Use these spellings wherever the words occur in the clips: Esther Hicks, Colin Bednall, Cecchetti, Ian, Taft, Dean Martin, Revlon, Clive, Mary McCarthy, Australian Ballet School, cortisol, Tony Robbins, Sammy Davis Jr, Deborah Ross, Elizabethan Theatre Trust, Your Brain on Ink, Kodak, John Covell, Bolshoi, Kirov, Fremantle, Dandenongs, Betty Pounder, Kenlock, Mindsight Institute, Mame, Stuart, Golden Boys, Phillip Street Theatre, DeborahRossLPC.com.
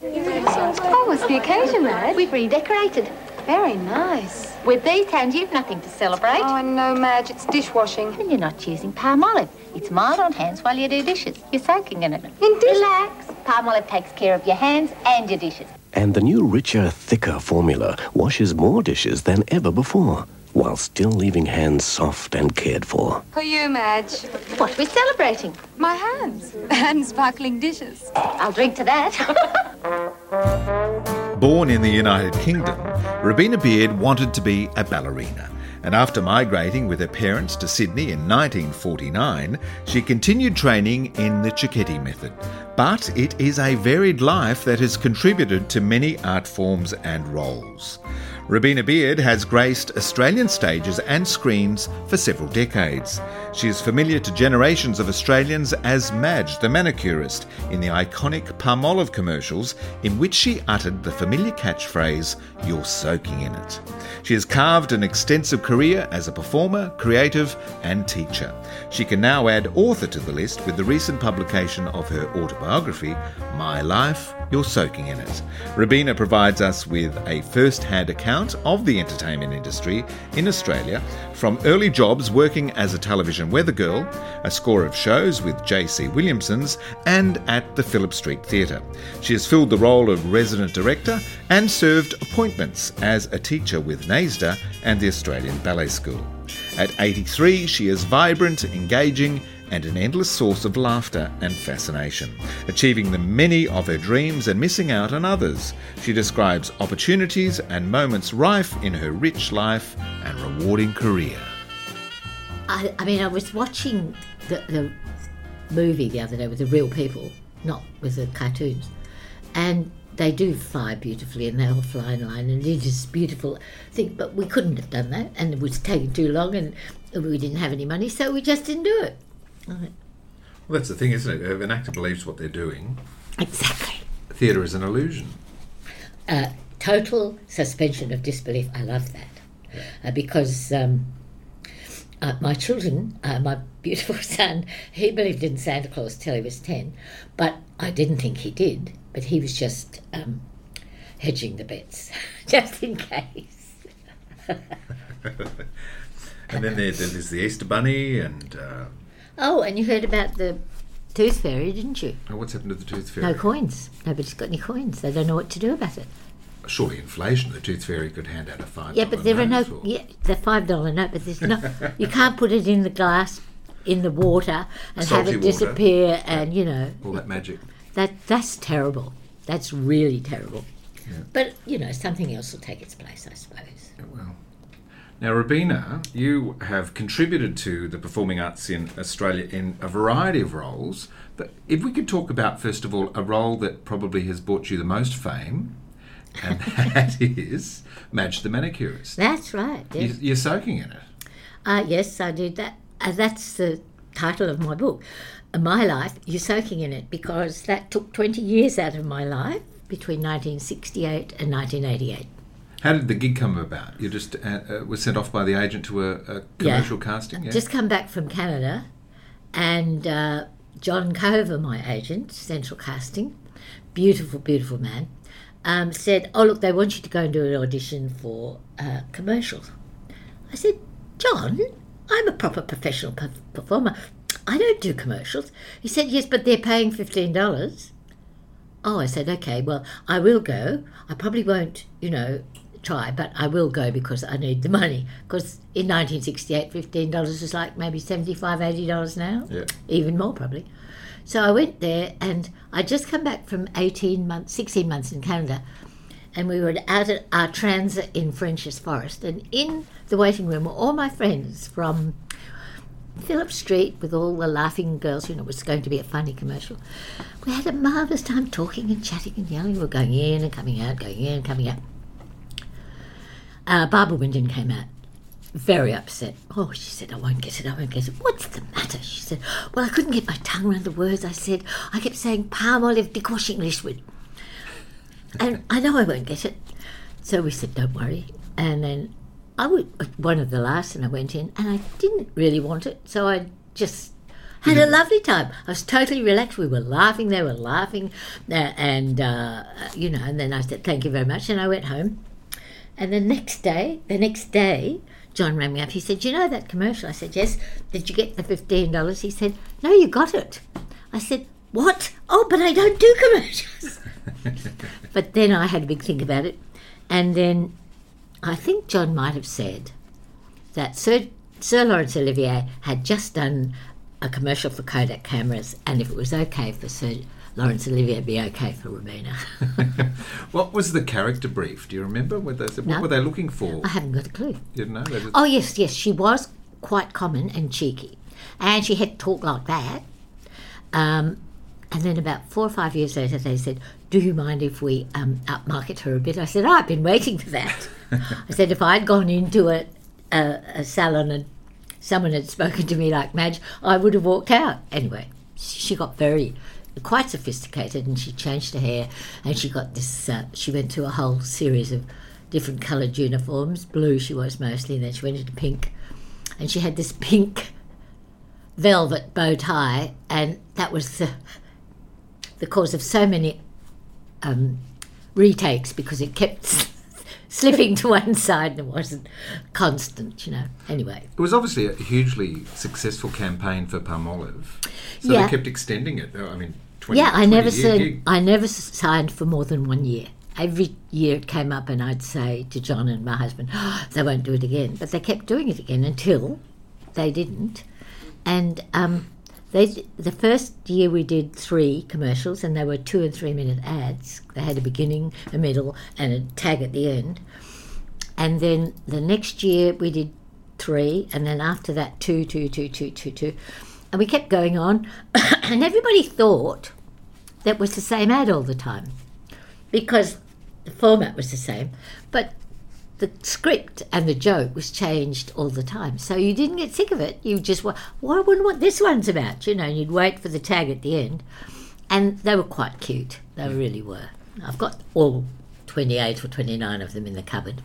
Oh, it's the occasion, right? We've redecorated. Very nice. With these hands, you've nothing to celebrate. Oh, I know, Madge. It's dishwashing. And you're not using palm olive. It's mild on hands while you do dishes. You're soaking in it. Indeed. Relax. Palm olive takes care of your hands and your dishes. And the new richer, thicker formula washes more dishes than ever before, while still leaving hands soft and cared for. For you, Madge. What are we celebrating? My hands. And sparkling dishes. I'll drink to that. Born in the United Kingdom, Robina Beard wanted to be a ballerina. And after migrating with her parents to Sydney in 1949, she continued training in the Cecchetti method. But it is a varied life that has contributed to many art forms and roles. Robina Beard has graced Australian stages and screens for several decades. She is familiar to generations of Australians as Madge the manicurist in the iconic palm olive commercials in which she uttered the familiar catchphrase, "You're soaking in it." She has carved an extensive career as a performer, creative and teacher. She can now add author to the list with the recent publication of her autobiography, My Life, You're Soaking in It. Robina provides us with a first-hand account of the entertainment industry in Australia, from early jobs working as a television weather girl, a score of shows with JC Williamson's and at the Phillip Street Theatre. She has filled the role of resident director and served appointments as a teacher with NASDA and the Australian Ballet School. At 83, she is vibrant, engaging and an endless source of laughter and fascination, achieving the many of her dreams and missing out on others. She describes opportunities and moments rife in her rich life and rewarding career. I mean, I was watching the movie the other day with the real people, not with the cartoons, and they do fly beautifully and they'll fly in line and it is beautiful. I think, but we couldn't have done that and it was taking too long and we didn't have any money, so we just didn't do it. Well, that's the thing, isn't it? An actor believes what they're doing. Exactly. Theatre is an illusion. Total suspension of disbelief. I love that. Yeah. Because my children, my beautiful son, he believed in Santa Claus till he was 10, but I didn't think he did, but he was just hedging the bets, just in case. And then there's the Easter Bunny and... Oh, and you heard about the tooth fairy, didn't you? Oh, what's happened to the tooth fairy? No coins. Nobody's got any coins. They don't know what to do about it. Surely inflation. The tooth fairy could hand out a $5 note. Yeah, but there are no... Or... Yeah, the $5 note, but there's no... You can't put it in the glass, in the water, and salty have it disappear water. And, you know... All that magic. That's terrible. That's really terrible. Yeah. But, you know, something else will take its place, I suppose. It will. Now, Robina, you have contributed to the performing arts in Australia in a variety of roles. But if we could talk about, first of all, a role that probably has brought you the most fame, and that is Madge the Manicurist. That's right, yes. You're soaking in it. Yes, I did that. That's the title of my book, My Life, You're Soaking in It, because that took 20 years out of my life between 1968 and 1988. How did the gig come about? You just was sent off by the agent to a commercial casting? Yeah. Just come back from Canada, and John Covell, my agent, Central Casting, beautiful, beautiful man, said, "Oh, look, they want you to go and do an audition for commercials." I said, "John, I'm a proper professional performer. I don't do commercials." He said, "Yes, but they're paying $15. Oh, I said, "Okay, well, I will go. I probably won't, you know, try, but I will go because I need the money." Because in 1968, $15 was like maybe $75, $80 now, yeah. Even more probably. So I went there, and I'd just come back from 16 months in Canada, and we were out at our transit in French's Forest, and in the waiting room were all my friends from Phillip Street with all the laughing girls, you know, it was going to be a funny commercial. We had a marvellous time talking and chatting and yelling. We were going in and coming out, going in and coming out. Barbara Wyndon came out, very upset. Oh, she said, I won't get it. What's the matter? She said, well, I couldn't get my tongue around the words I said. I kept saying palm olive dishwashing liquid. And I know I won't get it. So we said, don't worry. And then I went one of the last, and I went in, and I didn't really want it, so I just Had a lovely time. I was totally relaxed. We were laughing. They were laughing. And then I said, thank you very much. And I went home. And the next day, John rang me up. He said, you know that commercial? I said, yes. Did you get the $15? He said, no, you got it. I said, what? Oh, but I don't do commercials. But then I had a big think about it. And then I think John might have said that Sir Laurence Olivier had just done a commercial for Kodak cameras, and if it was okay for Sir Laurence Olivier, it'd be okay for Robina. What was the character brief? Do you remember? What were they looking for? I haven't got a clue. You didn't know? Oh, yes. She was quite common and cheeky, and she had to talk like that. And then about 4 or 5 years later, they said, do you mind if we upmarket her a bit? I said, I've been waiting for that. I said, if I'd gone into a salon and someone had spoken to me like Madge, I would have walked out. Anyway, she got quite sophisticated, and she changed her hair, and she got this, she went through a whole series of different coloured uniforms. Blue she was mostly, and then she went into pink, and she had this pink velvet bow tie, and that was the cause of so many retakes, because it kept slipping to one side and it wasn't constant, you know. Anyway. It was obviously a hugely successful campaign for Palmolive. So they kept extending it. I mean, 20 years. Yeah, I never signed for more than 1 year. Every year it came up and I'd say to John and my husband, oh, they won't do it again. But they kept doing it again until they didn't. And the first year we did 3 commercials, and they were 2 and 3 minute ads. They had a beginning, a middle, and a tag at the end. And then the next year we did 3, and then after that 2, 2, 2, 2, 2, 2. And we kept going on, and everybody thought that was the same ad all the time because the format was the same, but the script and the joke was changed all the time. So you didn't get sick of it. You just, well, I wonder what this one's about, you know, and you'd wait for the tag at the end. And they were quite cute. They really were. I've got all 28 or 29 of them in the cupboard.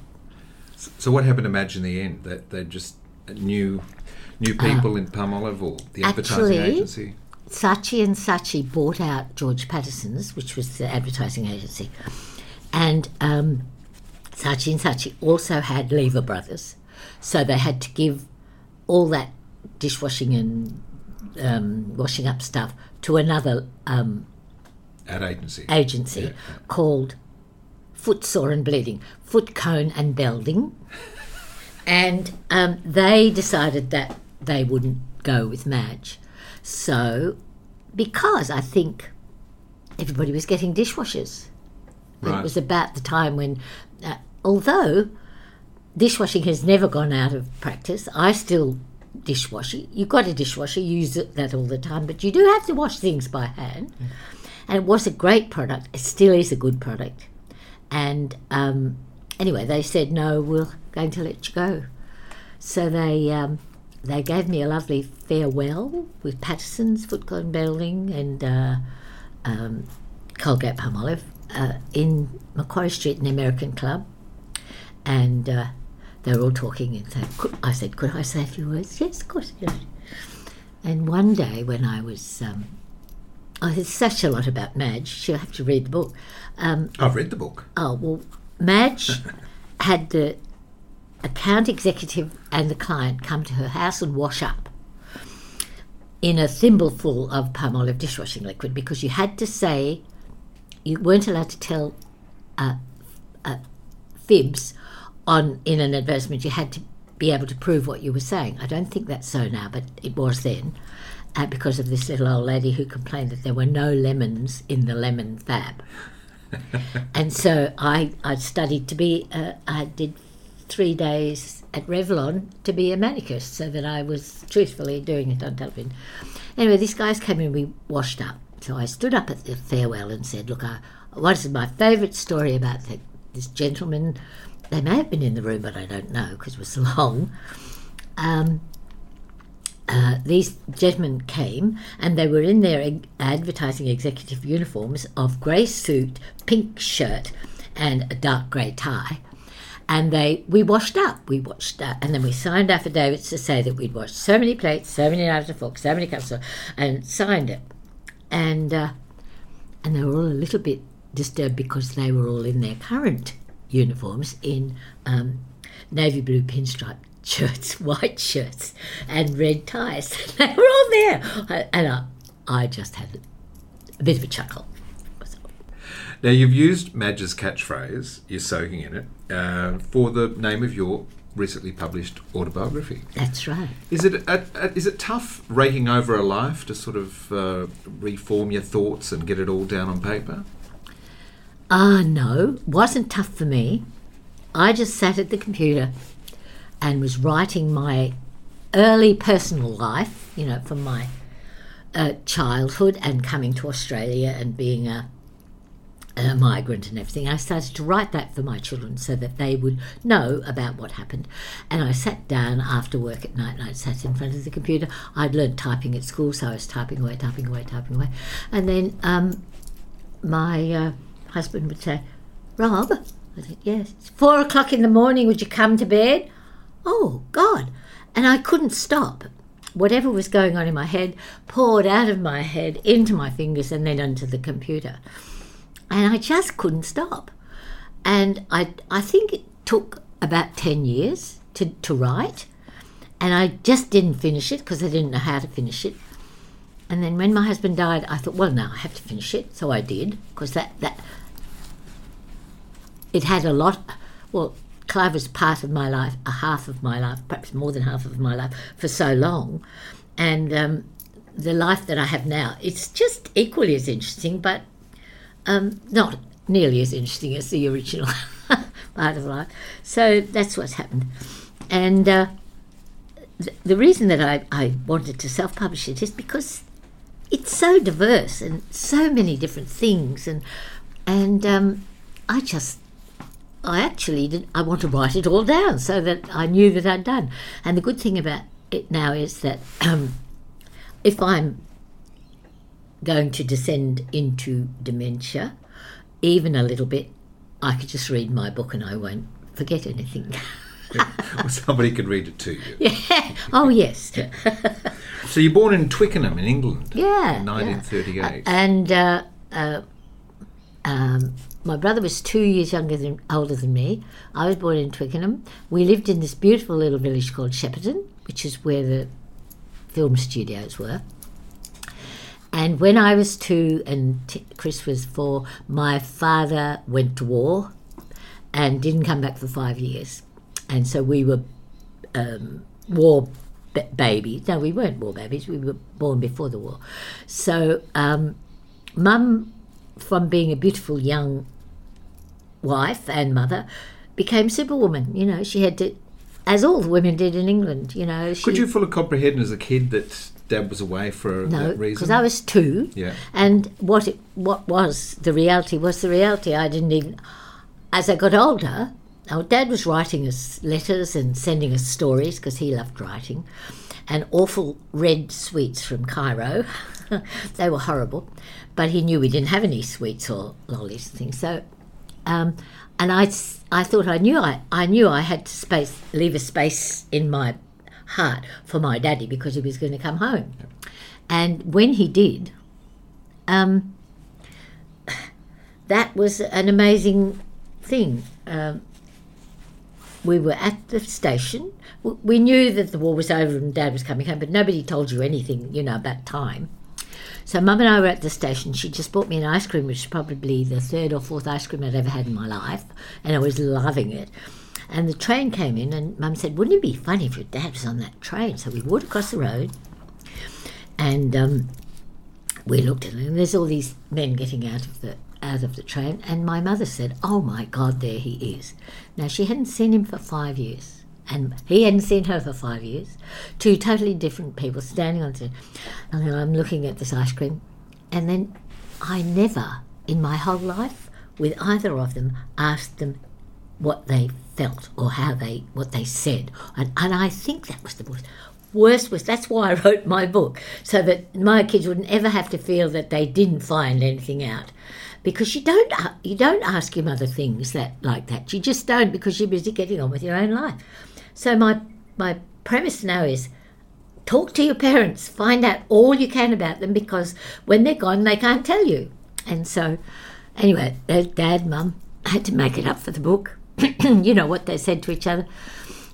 So what happened to Madge in the end? That they just new people in Palmolive or the advertising agency? Saatchi and Saatchi bought out George Patterson's, which was the advertising agency. And Saatchi and Saatchi also had Lever Brothers, so they had to give all that dishwashing and washing up stuff to another ad agency called Foot Sore and Bleeding, Foot Cone and Belding, and they decided that they wouldn't go with Madge, so because I think everybody was getting dishwashers. Right. It was about the time when, although dishwashing has never gone out of practice, I still dishwash. You've got a dishwasher, you use that all the time, but you do have to wash things by hand. Yeah. And it was a great product. It still is a good product. And anyway, they said, no, we're going to let you go. So they gave me a lovely farewell with Patterson's, Foot Cone Belding, and Colgate Palmolive. In Macquarie Street in the American Club, and they were all talking, and I said, could I say a few words? Yes, of course. Yes. And one day when I was there's such a lot about Madge, you'll have to read the book. I've read the book. Oh, well, Madge had the account executive and the client come to her house and wash up in a thimbleful of Palmolive dishwashing liquid, because you had to say, you weren't allowed to tell fibs in an advertisement. You had to be able to prove what you were saying. I don't think that's so now, but it was then, because of this little old lady who complained that there were no lemons in the lemon fab. And so I studied to be, I did 3 days at Revlon to be a manicurist, so that I was truthfully doing it on television. Anyway, these guys came in, we washed up. So I stood up at the farewell and said, look, what is my favourite story about this gentleman? They may have been in the room, but I don't know, because it was long. These gentlemen came, and they were in their advertising executive uniforms of grey suit, pink shirt, and a dark grey tie. And we washed up. We watched up, and then we signed affidavits to say that we'd washed so many plates, so many knives and forks, so many cups, and signed it. And they were all a little bit disturbed because they were all in their current uniforms in navy blue pinstripe shirts, white shirts, and red ties. They were all there, and I just had a bit of a chuckle. Now, you've used Madge's catchphrase, "You're soaking in it," for the name of your recently published autobiography. That's right. Is it tough raking over a life to sort of reform your thoughts and get it all down on paper? No, wasn't tough for me. I just sat at the computer and was writing my early personal life, you know, from my childhood and coming to Australia and being a migrant and everything. I started to write that for my children so that they would know about what happened. And I sat down after work at night and I sat in front of the computer. I'd learned typing at school, so I was typing away. And then my husband would say, "Rob," I said, "Yes." "It's 4 o'clock in the morning, would you come to bed?" Oh, God. And I couldn't stop. Whatever was going on in my head poured out of my head into my fingers and then onto the computer. And I just couldn't stop. And I think it took about 10 years to write. And I just didn't finish it because I didn't know how to finish it. And then when my husband died, I thought, well, no, I have to finish it. So I did, because it had a lot. Well, Clive was part of my life, a half of my life, perhaps more than half of my life, for so long. And the life that I have now, it's just equally as interesting, but not nearly as interesting as the original part of life. So that's what's happened. And the reason that I wanted to self-publish it is because it's so diverse and so many different things. And I want to write it all down so that I knew that I'd done. And the good thing about it now is that if I'm going to descend into dementia, even a little bit, I could just read my book and I won't forget anything. Well, somebody could read it to you. Yeah. Oh, yes. So you're born in Twickenham in England, in 1938. My brother was 2 years older than me. I was born in Twickenham. We lived in this beautiful little village called Shepparton, which is where the film studios were. And when I was 2 and Chris was 4, my father went to war and didn't come back for 5 years. And so we were war babies. No, we weren't war babies. We were born before the war. So Mum, from being a beautiful young wife and mother, became superwoman. You know, she had to, as all the women did in England, you know. Could you fully comprehend as a kid that Dad was away for that reason? No, because I was 2. Yeah. And what was the reality was the reality. I didn't even... As I got older, our Dad was writing us letters and sending us stories because he loved writing, and awful red sweets from Cairo. They were horrible. But he knew we didn't have any sweets or lollies and things. So, and I thought I knew I had to leave a space in my heart for my daddy because he was going to come home. And when he did, that was an amazing thing. We were at the station. We knew that the war was over and Dad was coming home, but nobody told you anything, you know, about time. So Mum and I were at the station. She just bought me an ice cream, which is probably the 3rd or 4th ice cream I'd ever had in my life, and I was loving it. And the train came in, and Mum said, "Wouldn't it be funny if your Dad was on that train?" So we walked across the road, and we looked at it, and there's all these men getting out of the train, and my mother said, "Oh my God, there he is." Now, she hadn't seen him for 5 years. And he hadn't seen her for 5 years. 2 totally different people standing on the street. And I'm looking at this ice cream. And then I never, in my whole life, with either of them, asked them what they felt or what they said. And I think that was the worst. That's why I wrote my book, so that my kids wouldn't ever have to feel that they didn't find anything out. because you don't ask him other things like that. You just don't, because you're busy getting on with your own life. So my premise now is, talk to your parents, find out all you can about them, because when they're gone, they can't tell you. And so, anyway, Dad, Mum, I had to make it up for the book. You know what they said to each other.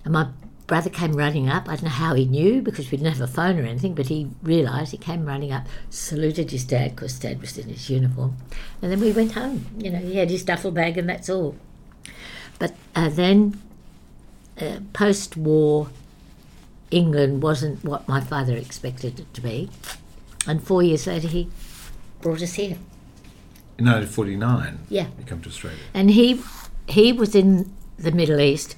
And my brother came running up. I don't know how he knew, because we didn't have a phone or anything, but he realised. He came running up, saluted his dad, because Dad was in his uniform. And then we went home. You know, he had his duffel bag and that's all. But then post-war England wasn't what my father expected it to be. And 4 years later, he brought us here. In 1949? Yeah. You come to Australia. And he was in the Middle East,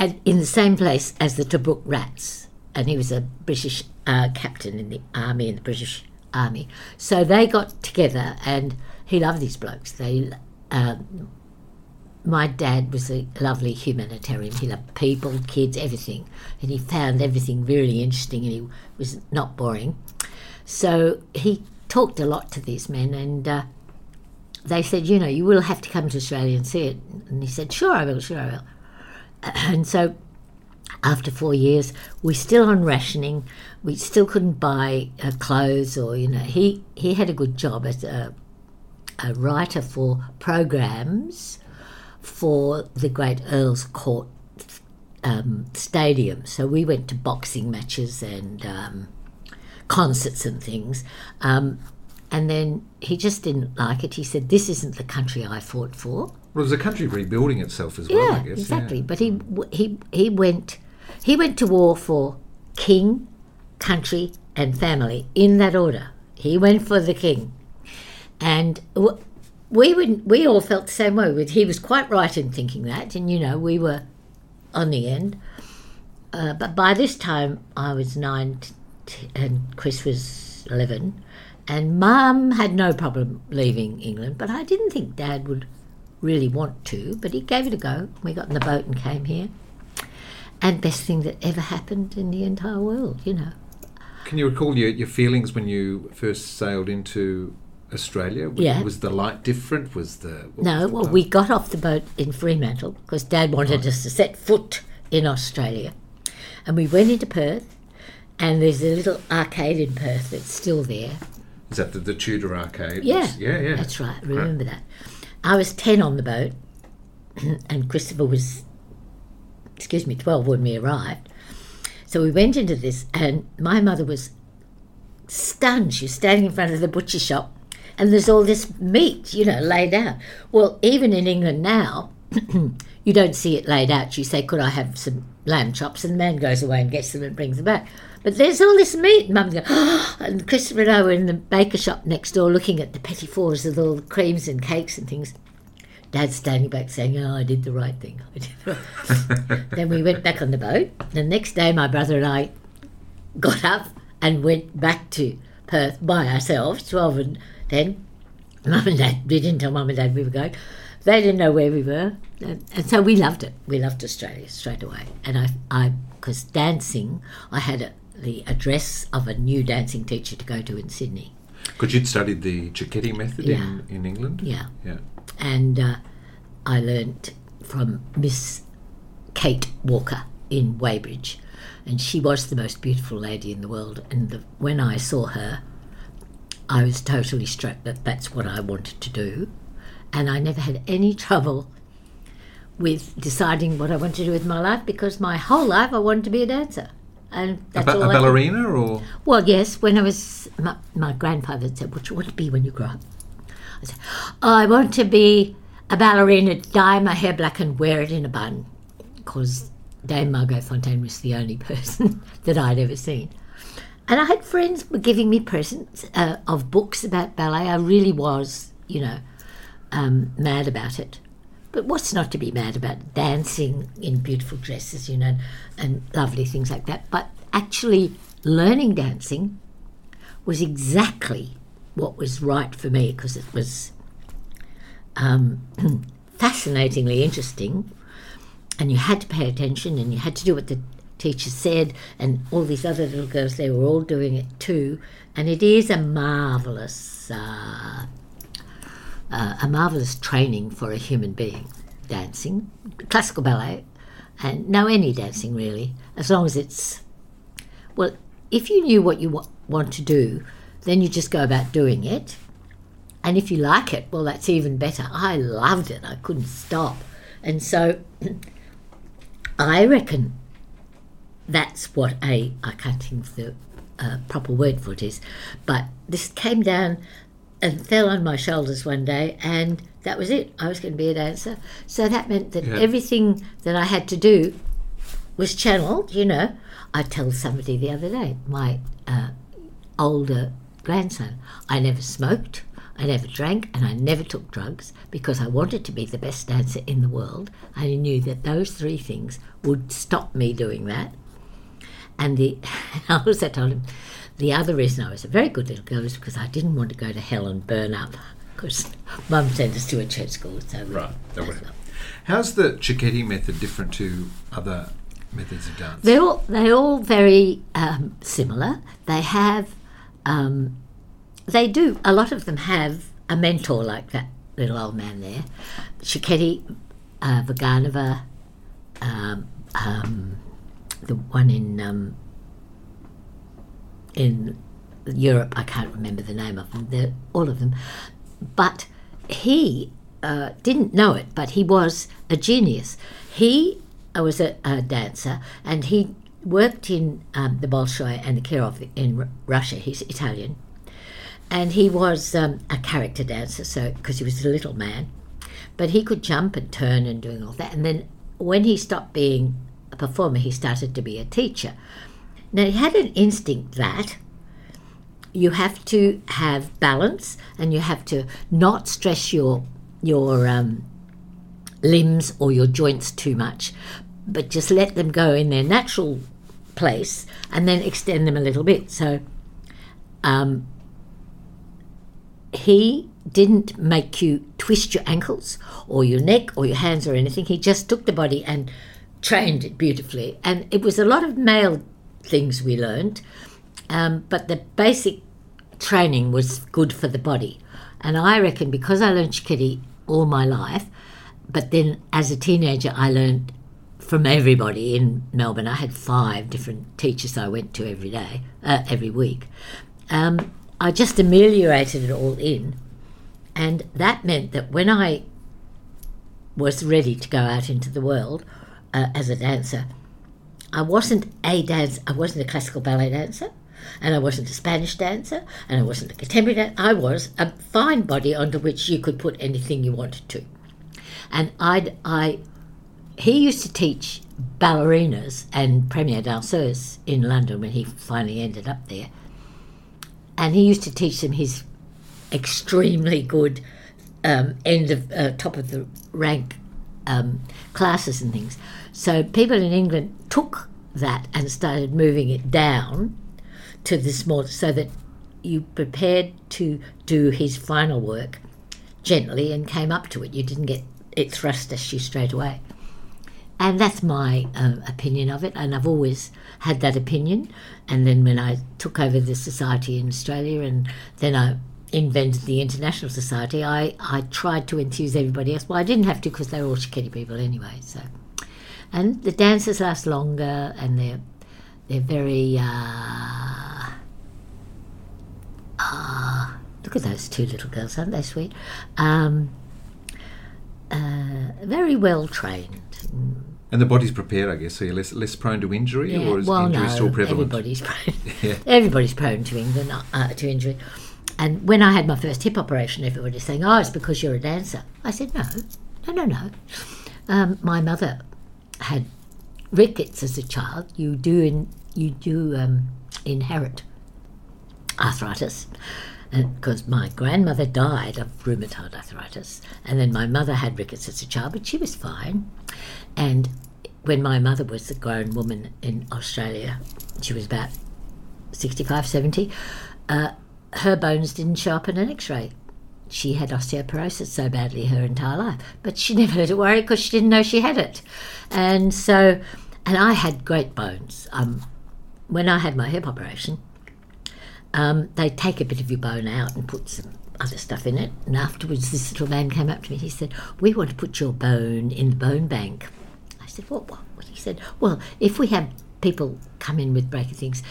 and in the same place as the Tobruk rats. And he was a British captain in the British Army. So they got together, and he loved these blokes. My dad was a lovely humanitarian. He loved people, kids, everything. And he found everything really interesting, and he was not boring. So he talked a lot to these men, and they said, you know, you will have to come to Australia and see it. And he said, sure I will. And so after 4 years, we're still on rationing. We still couldn't buy clothes or, you know, he had a good job as a writer for programs for the great Earl's Court Stadium. So we went to boxing matches and concerts and things. And then he just didn't like it. He said, this isn't the country I fought for. Well, it was the country rebuilding itself as well, I guess. Exactly. Yeah. But he went to war for king, country and family, in that order. He went for the king. And we all felt the same way. He was quite right in thinking that, and, you know, we were on the end. But by this time, I was 9 and Chris was 11, and Mum had no problem leaving England, but I didn't think Dad would really want to, but he gave it a go. We got in the boat and came here. And best thing that ever happened in the entire world, you know. Can you recall your feelings when you first sailed into Australia? Yeah. Was the light different? We got off the boat in Fremantle because Dad wanted us to set foot in Australia. And we went into Perth, and there's a little arcade in Perth that's still there. Is that the Tudor arcade? Yeah. Yeah. That's right. I remember that. I was 10 on the boat, and Christopher was, 12 when we arrived. So we went into this, and my mother was stunned. She was standing in front of the butcher shop, and there's all this meat, you know, laid out. Well, even in England now, you don't see it laid out. You say, could I have some lamb chops? And the man goes away and gets them and brings them back. But there's all this meat. Mum goes, oh! And Christopher and I were in the baker shop next door looking at the petits fours of all the creams and cakes and things. Dad's standing back saying, oh, I did the right thing. Then we went back on the boat. The next day, my brother and I got up and went back to Perth by ourselves, 12 and 10. Mum and Dad, we didn't tell Mum and Dad we were going. They didn't know where we were. And so we loved it. We loved Australia straight away. And because dancing, I had the address of a new dancing teacher to go to in Sydney. Because you'd studied the Cecchetti method in England? Yeah. Yeah. And I learnt from Miss Kate Walker in Weybridge. And she was the most beautiful lady in the world. And when I saw her, I was totally struck that that's what I wanted to do. And I never had any trouble with deciding what I wanted to do with my life, because my whole life I wanted to be a dancer. And that's all a ballerina or? Well, yes. When I was... My grandfather said, what do you want to be when you grow up? I said, I want to be a ballerina, dye my hair black and wear it in a bun. Because Dame Margot Fontaine was the only person that I'd ever seen. And I had friends were giving me presents of books about ballet. I really was, you know... mad about it. But what's not to be mad about? Dancing in beautiful dresses, you know, and lovely things like that. But actually learning dancing was exactly what was right for me, because it was fascinatingly interesting, and you had to pay attention, and you had to do what the teacher said, and all these other little girls, they were all doing it too. And it is a marvellous a marvellous training for a human being. Dancing, classical ballet, and no, any dancing really, as long as it's... Well, if you knew what you want to do, then you just go about doing it. And if you like it, well, that's even better. I loved it. I couldn't stop. And so I reckon that's what I can't think of the proper word for it is, but this came down and fell on my shoulders one day, and that was it. I was going to be a dancer. So that meant that everything that I had to do was channeled, you know. I told somebody the other day, my older grandson, I never smoked, I never drank, and I never took drugs because I wanted to be the best dancer in the world. I knew that those three things would stop me doing that. And I also told him the other reason I was a very good little girl was because I didn't want to go to hell and burn up, because Mum sent us to a church school. So right. How's the Cecchetti method different to other methods of dance? They're all very similar. They have... they do, a lot of them have a mentor like that little old man there. Cecchetti, Vaganova, the one in Europe, I can't remember the name of them, they're all of them. But he didn't know it, but he was a genius. He was a dancer, and he worked in the Bolshoi and the Kirov in Russia. He's Italian. And he was a character dancer, so because he was a little man, but he could jump and turn and doing all that. And then when he stopped being a performer, he started to be a teacher. Now, he had an instinct that you have to have balance and you have to not stress your limbs or your joints too much, but just let them go in their natural place and then extend them a little bit. So... he didn't make you twist your ankles or your neck or your hands or anything. He just took the body and trained it beautifully. And it was a lot of male things we learned, but the basic training was good for the body. And I reckon because I learned Cecchetti all my life, but then as a teenager I learned from everybody in Melbourne. I had 5 different teachers I went to every week. I just ameliorated it all in, and that meant that when I was ready to go out into the world as a dancer, I wasn't a classical ballet dancer, and I wasn't a Spanish dancer, and I wasn't a contemporary dancer. I was a fine body onto which you could put anything you wanted to. And he used to teach ballerinas and première danseuses in London when he finally ended up there. And he used to teach them his extremely good top of the rank classes and things. So people in England took that and started moving it down to the small, so that you prepared to do his final work gently and came up to it. You didn't get it thrust at you straight away. And that's my opinion of it, and I've always had that opinion. And then when I took over the society in Australia and then I invented the International Society, I tried to enthuse everybody else. Well, I didn't have to because they're all Cecchetti people anyway. So, and the dances last longer, and they're very... look at those 2 little girls, aren't they sweet? Very well trained. And the body's prepared, I guess, so you're less prone to injury, or is injury still prevalent? Everybody's prone. Everybody's prone to injury. And when I had my first hip operation, everybody's saying, "Oh, it's because you're a dancer." I said, "No." My mother had rickets as a child. You do inherit arthritis, because my grandmother died of rheumatoid arthritis, and then my mother had rickets as a child, but she was fine. And when my mother was a grown woman in Australia, she was about 65, 70, her bones didn't show up in an x-ray. She had osteoporosis so badly her entire life, but she never had to worry because she didn't know she had it. And so, and I had great bones. When I had my hip operation, they take a bit of your bone out and put some other stuff in it. And afterwards, this little man came up to me and he said, "We want to put your bone in the bone bank." I said, "What?" He said, "Well, if we have people come in with breaking things,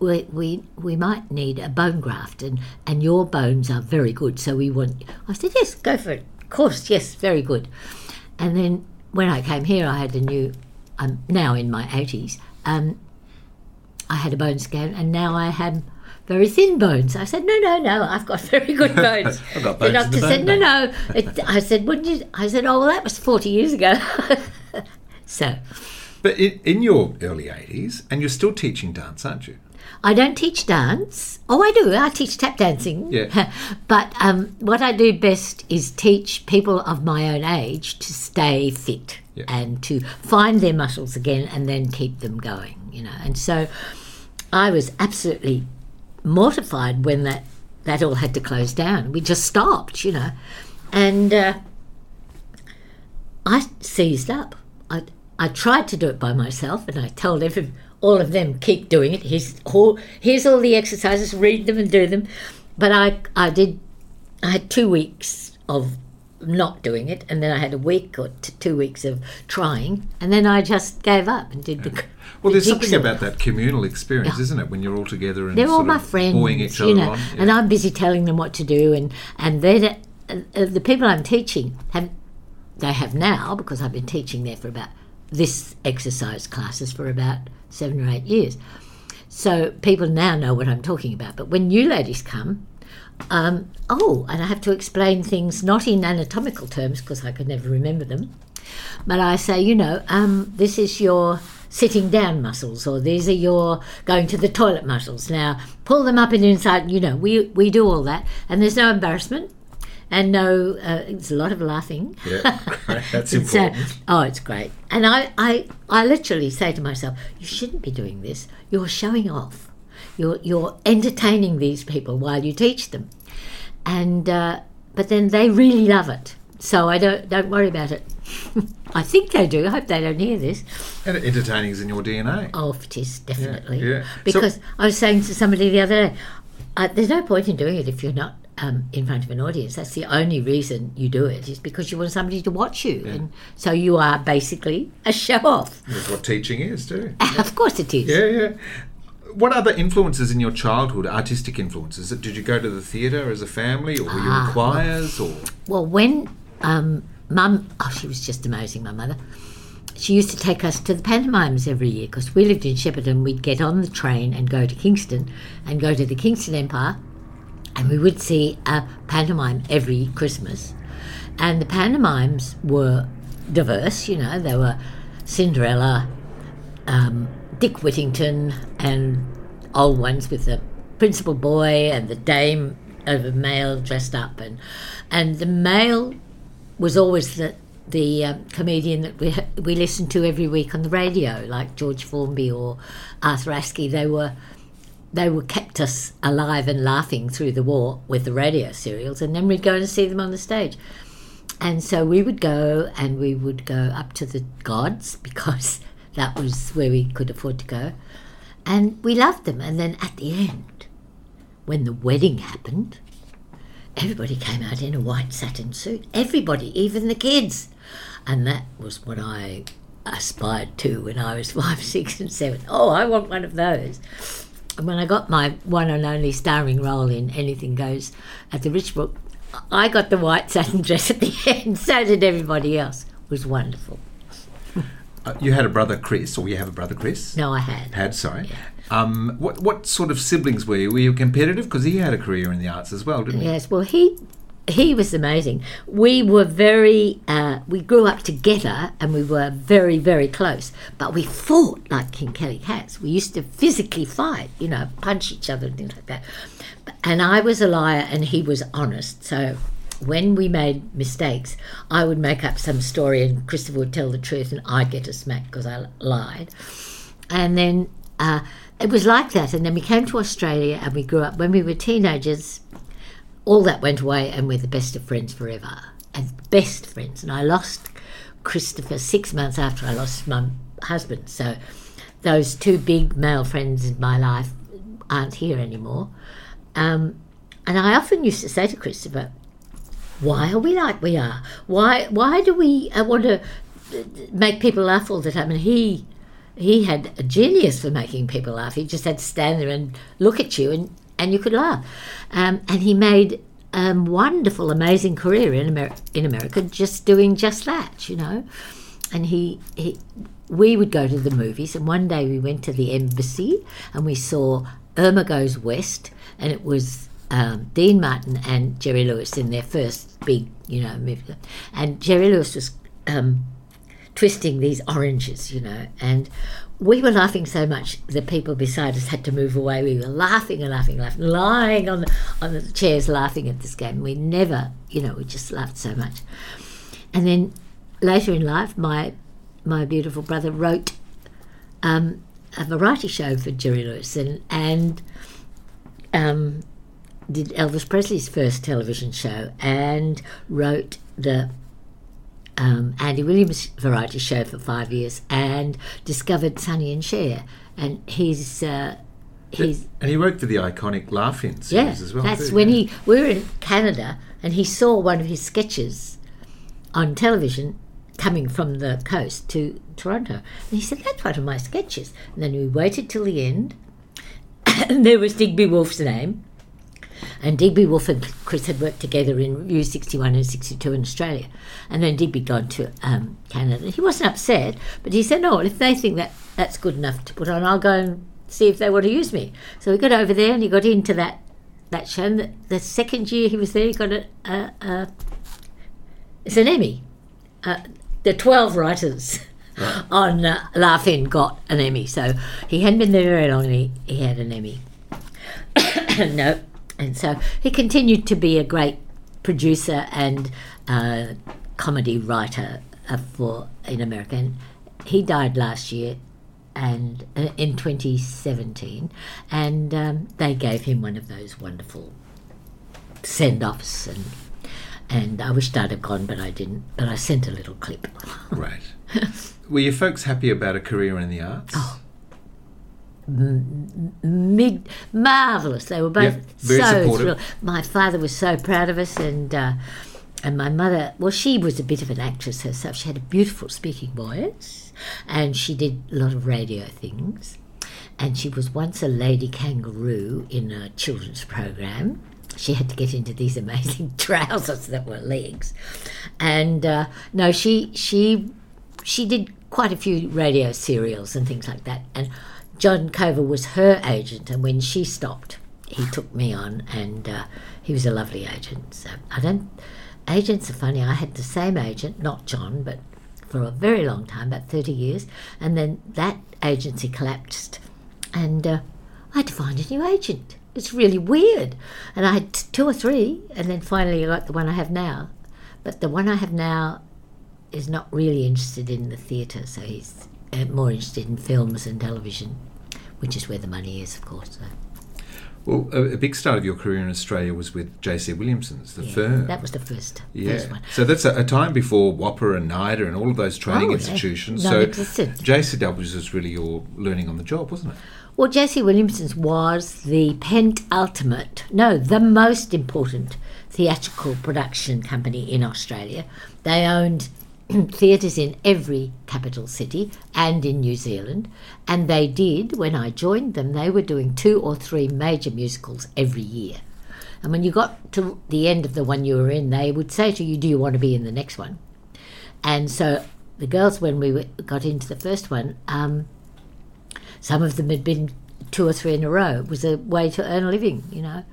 we might need a bone graft, and your bones are very good, so we want." I said, "Yes, go for it. Of course, yes, very good." And then when I came here, I had a new. I'm now in my 80s. I had a bone scan, and now I have very thin bones. I said, no, I've got very good bones. I've got bones. The doctor said, no. I said, "Wouldn't you?" I said, "Oh, well, that was 40 years ago." So. But in your early 80s, and you're still teaching dance, aren't you? I don't teach dance. Oh, I do. I teach tap dancing. Yeah. But what I do best is teach people of my own age to stay fit. Yeah. And to find their muscles again and then keep them going, you know. And so I was absolutely mortified when that all had to close down. We just stopped, you know. And I seized up. I tried to do it by myself, and I told all of them, keep doing it. Here's all the exercises, read them and do them. But I had 2 weeks of not doing it, and then I had a week or 2 weeks of trying, and then I just gave up and did the. Well, there's something about that communal experience, isn't it? When you're all together and they're all my friends, buoying each other on. Yeah. And I'm busy telling them what to do, and they're the people I'm teaching have now, because I've been teaching there for about this exercise classes for about 7 or 8 years, so people now know what I'm talking about. But when new ladies come. And I have to explain things not in anatomical terms because I could never remember them, but I say, this is your sitting down muscles, or these are your going to the toilet muscles. Now pull them up and inside. We do all that, and there's no embarrassment and no. It's a lot of laughing. Yeah, that's important. It's great. And I literally say to myself, you shouldn't be doing this. You're showing off. You're entertaining these people while you teach them, and but then they really love it. So I don't worry about it. I think they do. I hope they don't hear this. And entertaining is in your DNA. Oh, it is definitely. Yeah. Because I was saying to somebody the other day, there's no point in doing it if you're not in front of an audience. That's the only reason you do it, is because you want somebody to watch you, and so you are basically a show off. That's what teaching is, too. Of course, it is. Yeah. What other influences in your childhood, artistic influences? Did you go to the theatre as a family, or were you in choirs? When Mum, she was just amazing, my mother, she used to take us to the pantomimes every year, because we lived in Shepparton. We'd get on the train and go to Kingston, and go to the Kingston Empire, and we would see a pantomime every Christmas. And the pantomimes were diverse, they were Cinderella, Dick Whittington, and old ones with the principal boy and the dame of a male dressed up, and the male was always the comedian that we listened to every week on the radio, like George Formby or Arthur Askey. They were kept us alive and laughing through the war with the radio serials, and then we'd go and see them on the stage. And so we would go up to the gods, because that was where we could afford to go. And we loved them. And then at the end, when the wedding happened, everybody came out in a white satin suit. Everybody, even the kids. And that was what I aspired to when I was 5, 6 and 7. Oh, I want one of those. And when I got my one and only starring role in Anything Goes at the Richbrook, I got the white satin dress at the end. So did everybody else. It was wonderful. You had a brother, Chris, or you have a brother, Chris? No, I had. Yeah. What sort of siblings were you? Were you competitive? Because he had a career in the arts as well, didn't he? Yes, well, he was amazing. We were very, we grew up together, and we were very, very close. But we fought like King Kelly cats. We used to physically fight, punch each other and things like that. And I was a liar, and he was honest, so... When we made mistakes, I would make up some story, and Christopher would tell the truth, and I'd get a smack because I lied. And then it was like that. And then we came to Australia, and we grew up. When we were teenagers, all that went away, and we're the best of friends forever, and best friends. And I lost Christopher 6 months after I lost my husband. So those two big male friends in my life aren't here anymore. And I often used to say to Christopher, why are we like we are? Why do we want to make people laugh all the time? And he had a genius for making people laugh. He just had to stand there and look at you and you could laugh. And he made a wonderful, amazing career in America just doing just that, you know. And we would go to the movies, and one day we went to the embassy and we saw Irma Goes West, and it was Dean Martin and Jerry Lewis in their first big, you know, movie. And Jerry Lewis was twisting these oranges, you know, and we were laughing so much the people beside us had to move away. We were laughing and laughing and laughing, lying on the chairs laughing at this game. We never, you know, we just laughed so much. And then later in life, my beautiful brother wrote a variety show for Jerry Lewis and did Elvis Presley's first television show, and wrote the Andy Williams variety show for 5 years, and discovered Sonny and Cher. And he worked for the iconic Laugh-In series as well. That's too, when we were in Canada, and he saw one of his sketches on television coming from the coast to Toronto. And he said, that's one of my sketches. And then we waited till the end, and there was Digby Wolf's name. And Digby Wolf and Chris had worked together in Revue 61 and 62 in Australia. And then Digby gone to Canada. He wasn't upset, but he said, no, well, if they think that's good enough to put on, I'll go and see if they want to use me. So he got over there and he got into that show. And the second year he was there, he got an Emmy. The 12 writers on Laugh-In got an Emmy. So he hadn't been there very long and he had an Emmy. No. And so he continued to be a great producer and comedy writer in America. And he died last year and in 2017. And they gave him one of those wonderful send-offs, and I wished I'd have gone, but I didn't. But I sent a little clip. Right. Were your folks happy about a career in the arts? Oh. Marvellous. They were both very supportive. Thrilled. My father was so proud of us, and my mother, well, she was a bit of an actress herself. She had a beautiful speaking voice, and she did a lot of radio things, and she was once a lady kangaroo in a children's program. She had to get into these amazing trousers that were legs, and no, she did quite a few radio serials and things like that, and John Covell was her agent, and when she stopped, he took me on, and he was a lovely agent. So agents are funny. I had the same agent, not John, but for a very long time, about 30 years, and then that agency collapsed, and I had to find a new agent. It's really weird. And I had two or three, and then finally I got the one I have now. But the one I have now is not really interested in the theatre, so he's more interested in films and television, which is where the money is, of course. So. Well, a big start of your career in Australia was with JC Williamson's, the firm. That was the first one. So that's a time before Whopper and NIDA and all of those training institutions. So JCW's was really your learning on the job, wasn't it? Well, JC Williamson's was the the most important theatrical production company in Australia. They owned theatres in every capital city and in New Zealand, and they did, when I joined them, they were doing 2 or 3 major musicals every year. And when you got to the end of the one you were in, they would say to you, do you want to be in the next one? And so the girls, when we got into the first one, some of them had been 2 or 3 in a row. It was a way to earn a living, you know.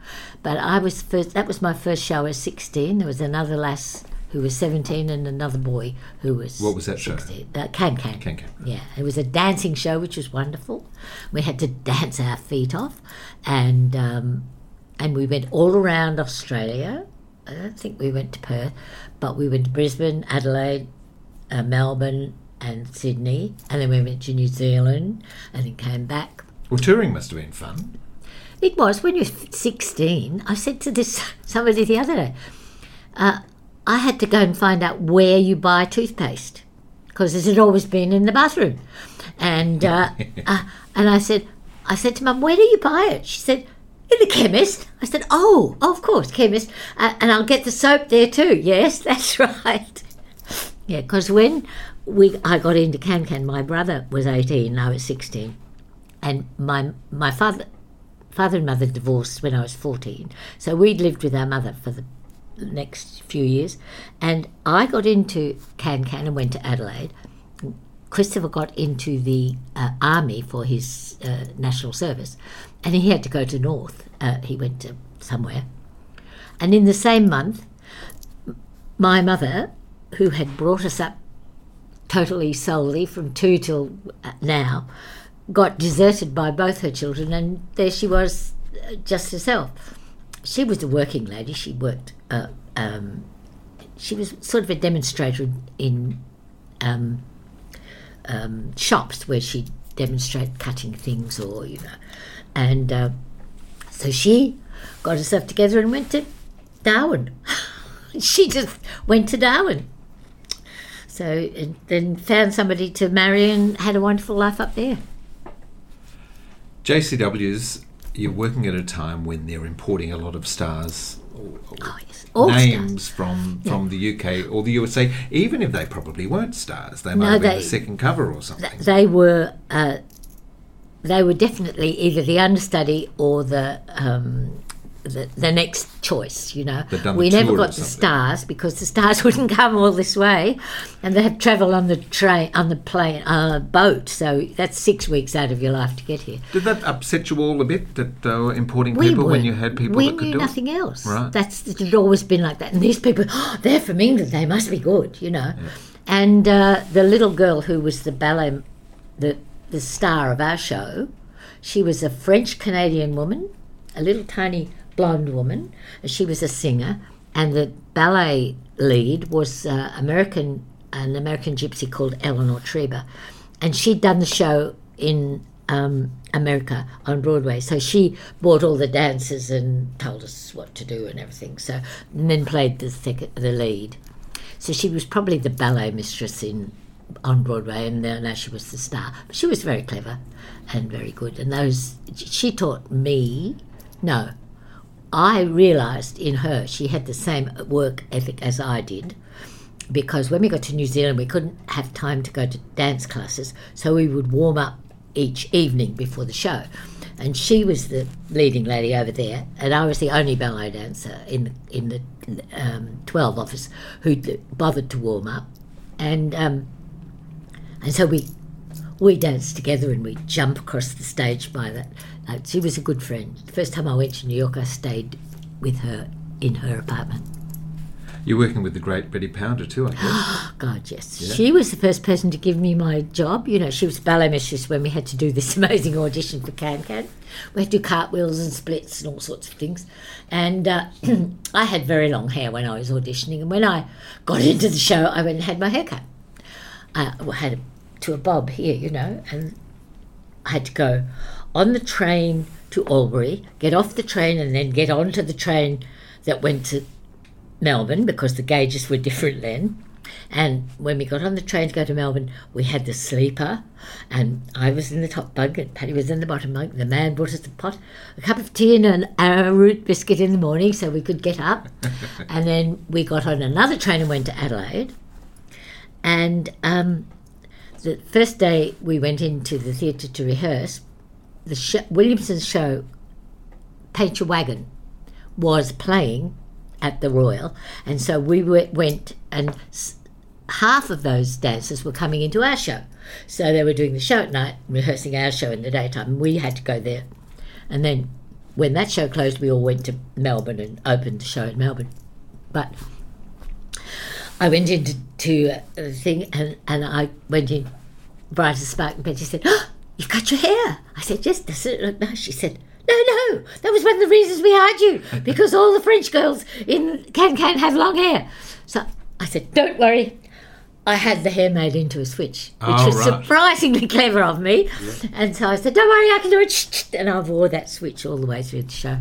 But that was my first show at 16. There was another lass who was 17, and another boy who was 16. What was that 16, show? Can-Can. Can-Can. Yeah, it was a dancing show, which was wonderful. We had to dance our feet off, and we went all around Australia. I don't think we went to Perth, but we went to Brisbane, Adelaide, Melbourne and Sydney, and then we went to New Zealand and then came back. Well, touring must have been fun. It was. When you're 16, I said to somebody the other day, I had to go and find out where you buy toothpaste, because it had always been in the bathroom. And I said to Mum, where do you buy it? She said, in the chemist. I said, oh, of course, chemist. And I'll get the soap there too. Yes, that's right. Yeah, because when I got into Can-Can, my brother was 18, I was 16. And my father and mother divorced when I was 14. So we'd lived with our mother for the next few years. And I got into Can-Can and went to Adelaide. Christopher got into the army for his national service, and he had to go to North. He went to somewhere. And in the same month, my mother, who had brought us up totally solely from 2 till now, got deserted by both her children, and there she was, just herself. She was a working lady. She worked, she was sort of a demonstrator in shops where she'd demonstrate cutting things or, you know. And so she got herself together and went to Darwin. She just went to Darwin. So, and then found somebody to marry and had a wonderful life up there. JCWs, you're working at a time when they're importing a lot of stars, names from the UK or the USA, even if they probably weren't stars. They might have been the second cover or something. They were definitely either the understudy or the next choice, you know. We never got the stars because the stars wouldn't come all this way, and they had travel on the train, on the plane, boat. So that's 6 weeks out of your life to get here. Did that upset you all a bit, that they were importing people when you had people that could do it? We knew nothing else. Right. It had always been like that. And these people, they're from England, they must be good, you know. Yeah. And the little girl who was the ballet, the star of our show, she was a French-Canadian woman, a little tiny blonde woman. She was a singer, and the ballet lead was an American gypsy called Eleanor Treba, and she'd done the show in America on Broadway, so she brought all the dancers and told us what to do and everything. So, and then played the lead. So she was probably the ballet mistress on Broadway, and now she was the star. But she was very clever and very good. And she taught me. No, I realised in her she had the same work ethic as I did, because when we got to New Zealand we couldn't have time to go to dance classes, so we would warm up each evening before the show. And she was the leading lady over there, and I was the only ballet dancer in the 12 of us who bothered to warm up. And so we danced together, and we jump across the stage by that. She was a good friend. The first time I went to New York, I stayed with her in her apartment. You're working with the great Betty Pounder too, I guess. Oh, God, yes. Yeah. She was the first person to give me my job. You know, she was ballet mistress when we had to do this amazing audition for Can-Can. We had to do cartwheels and splits and all sorts of things. And I had very long hair when I was auditioning, and when I got into the show, I went and had my hair cut. I had to a bob here, you know, and I had to go on the train to Albury, get off the train, and then get onto the train that went to Melbourne, because the gauges were different then. And when we got on the train to go to Melbourne, we had the sleeper, and I was in the top bunk and Paddy was in the bottom bunk. The man brought us the pot, a cup of tea and an arrowroot biscuit in the morning so we could get up. And then we got on another train and went to Adelaide. And the first day we went into the theatre to rehearse, the Williamson's show, Paint Your Wagon, was playing at the Royal, and so we went, and half of those dancers were coming into our show. So they were doing the show at night, rehearsing our show in the daytime, and we had to go there. And then when that show closed, we all went to Melbourne and opened the show in Melbourne. But I went into the thing, and I went in bright as spark, and Betty said, oh, you've cut your hair. I said, yes, does it look nice? She said, no, that was one of the reasons we hired you, because all the French girls in Can-Can have long hair. So I said, don't worry, I had the hair made into a switch, which was surprisingly clever of me. Yeah. And so I said, don't worry, I can do it. And I wore that switch all the way through the show.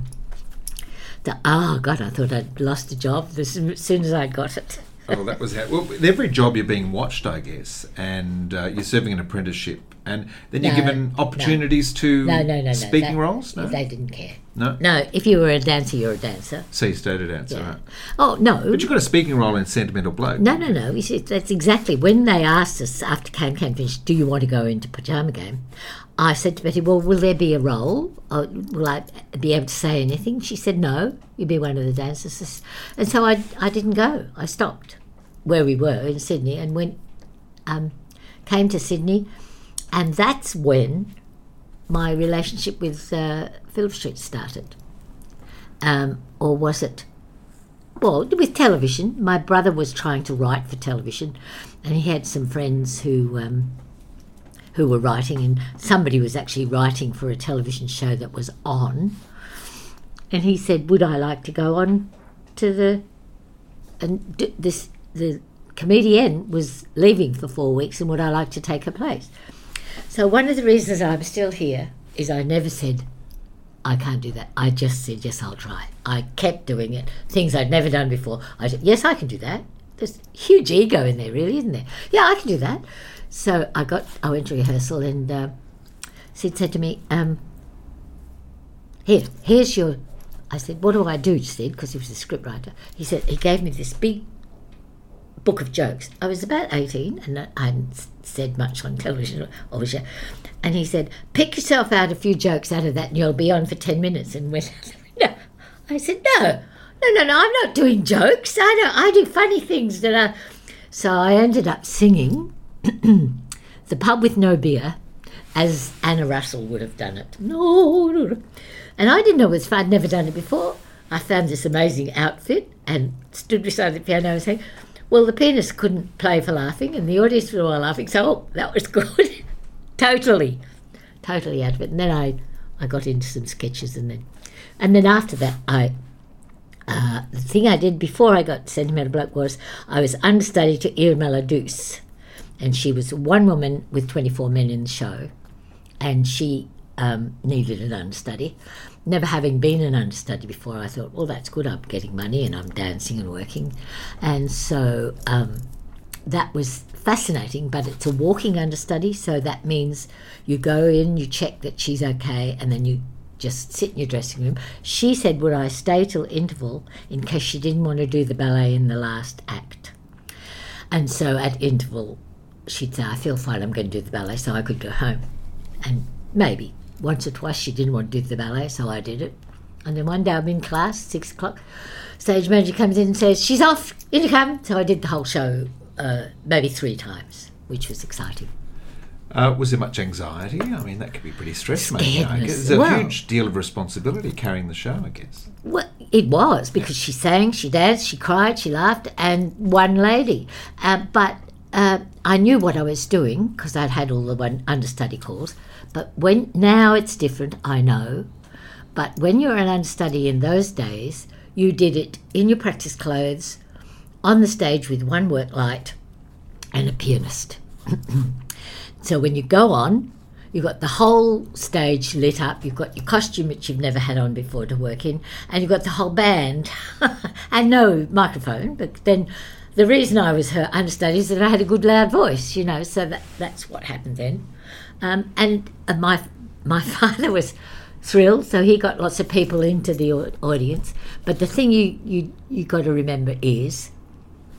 Oh, God, I thought I'd lost a job as soon as I got it. Well, that was how. Well, with every job you're being watched, I guess, and you're serving an apprenticeship And then you're given opportunities to speaking roles? No, they didn't care. No? No, if you were a dancer, you're a dancer. So you stayed a dancer, right? Oh, no. But you got a speaking role in Sentimental Bloke. No. That's exactly. When they asked us after Cam finished, do you want to go into Pyjama Game? I said to Betty, well, will there be a role? Will I be able to say anything? She said, no, you'll be one of the dancers. And so I didn't go. I stopped where we were in Sydney and went, came to Sydney. And that's when my relationship with Phillip Street started. Or was it? Well, with television. My brother was trying to write for television, and he had some friends who were writing, and somebody was actually writing for a television show that was on. And he said, would I like to go on to the comedian was leaving for 4 weeks, and would I like to take her place? So one of the reasons I'm still here is I never said, I can't do that. I just said, yes, I'll try. I kept doing it, things I'd never done before. I said, yes, I can do that. There's huge ego in there, really, isn't there? Yeah, I can do that. So I went to rehearsal, and Sid said to me, here's your... I said, what do I do, Sid? Because he was a scriptwriter. He said, he gave me this big book of jokes. I was about 18, and I hadn't said much on television, obviously. And he said, pick yourself out a few jokes out of that and you'll be on for 10 minutes. And went out the window. I said, no, I'm not doing jokes. I do funny things that are... So I ended up singing The Pub With No Beer as Anna Russell would have done it. No. And I didn't know it was fun. I'd never done it before. I found this amazing outfit and stood beside the piano and sang... Well, the pianist couldn't play for laughing, and the audience were all laughing, so that was good. Totally out of it. And then I got into some sketches, and then after that, the thing I did before I got Sentimental Bloke was I was understudy to Irma Maladouce, and she was one woman with 24 men in the show, and she needed an understudy. Never having been an understudy before, I thought, well, that's good, I'm getting money and I'm dancing and working. And so that was fascinating, but it's a walking understudy, so that means you go in, you check that she's okay, and then you just sit in your dressing room. She said, would I stay till interval in case she didn't want to do the ballet in the last act? And so at interval, she'd say, I feel fine, I'm going to do the ballet, so I could go home. And maybe once or twice she didn't want to do the ballet, so I did it. And then one day I'm in class, 6 o'clock, stage manager comes in and says, she's off, in you come. So I did the whole show maybe 3 times, which was exciting. Was there much anxiety? I mean, that could be pretty stressful. It's a huge deal of responsibility carrying the show, I guess. Well, it was, because she sang, she danced, she cried, she laughed, and one lady. But I knew what I was doing, because I'd had all the understudy calls. But now it's different, I know. But when you were an understudy in those days, you did it in your practice clothes, on the stage with one work light and a pianist. So when you go on, you've got the whole stage lit up, you've got your costume which you've never had on before to work in, and you've got the whole band and no microphone. But then the reason I was her understudy is that I had a good loud voice, so that's what happened then. And my father was thrilled, so he got lots of people into the audience. But the thing you got to remember is,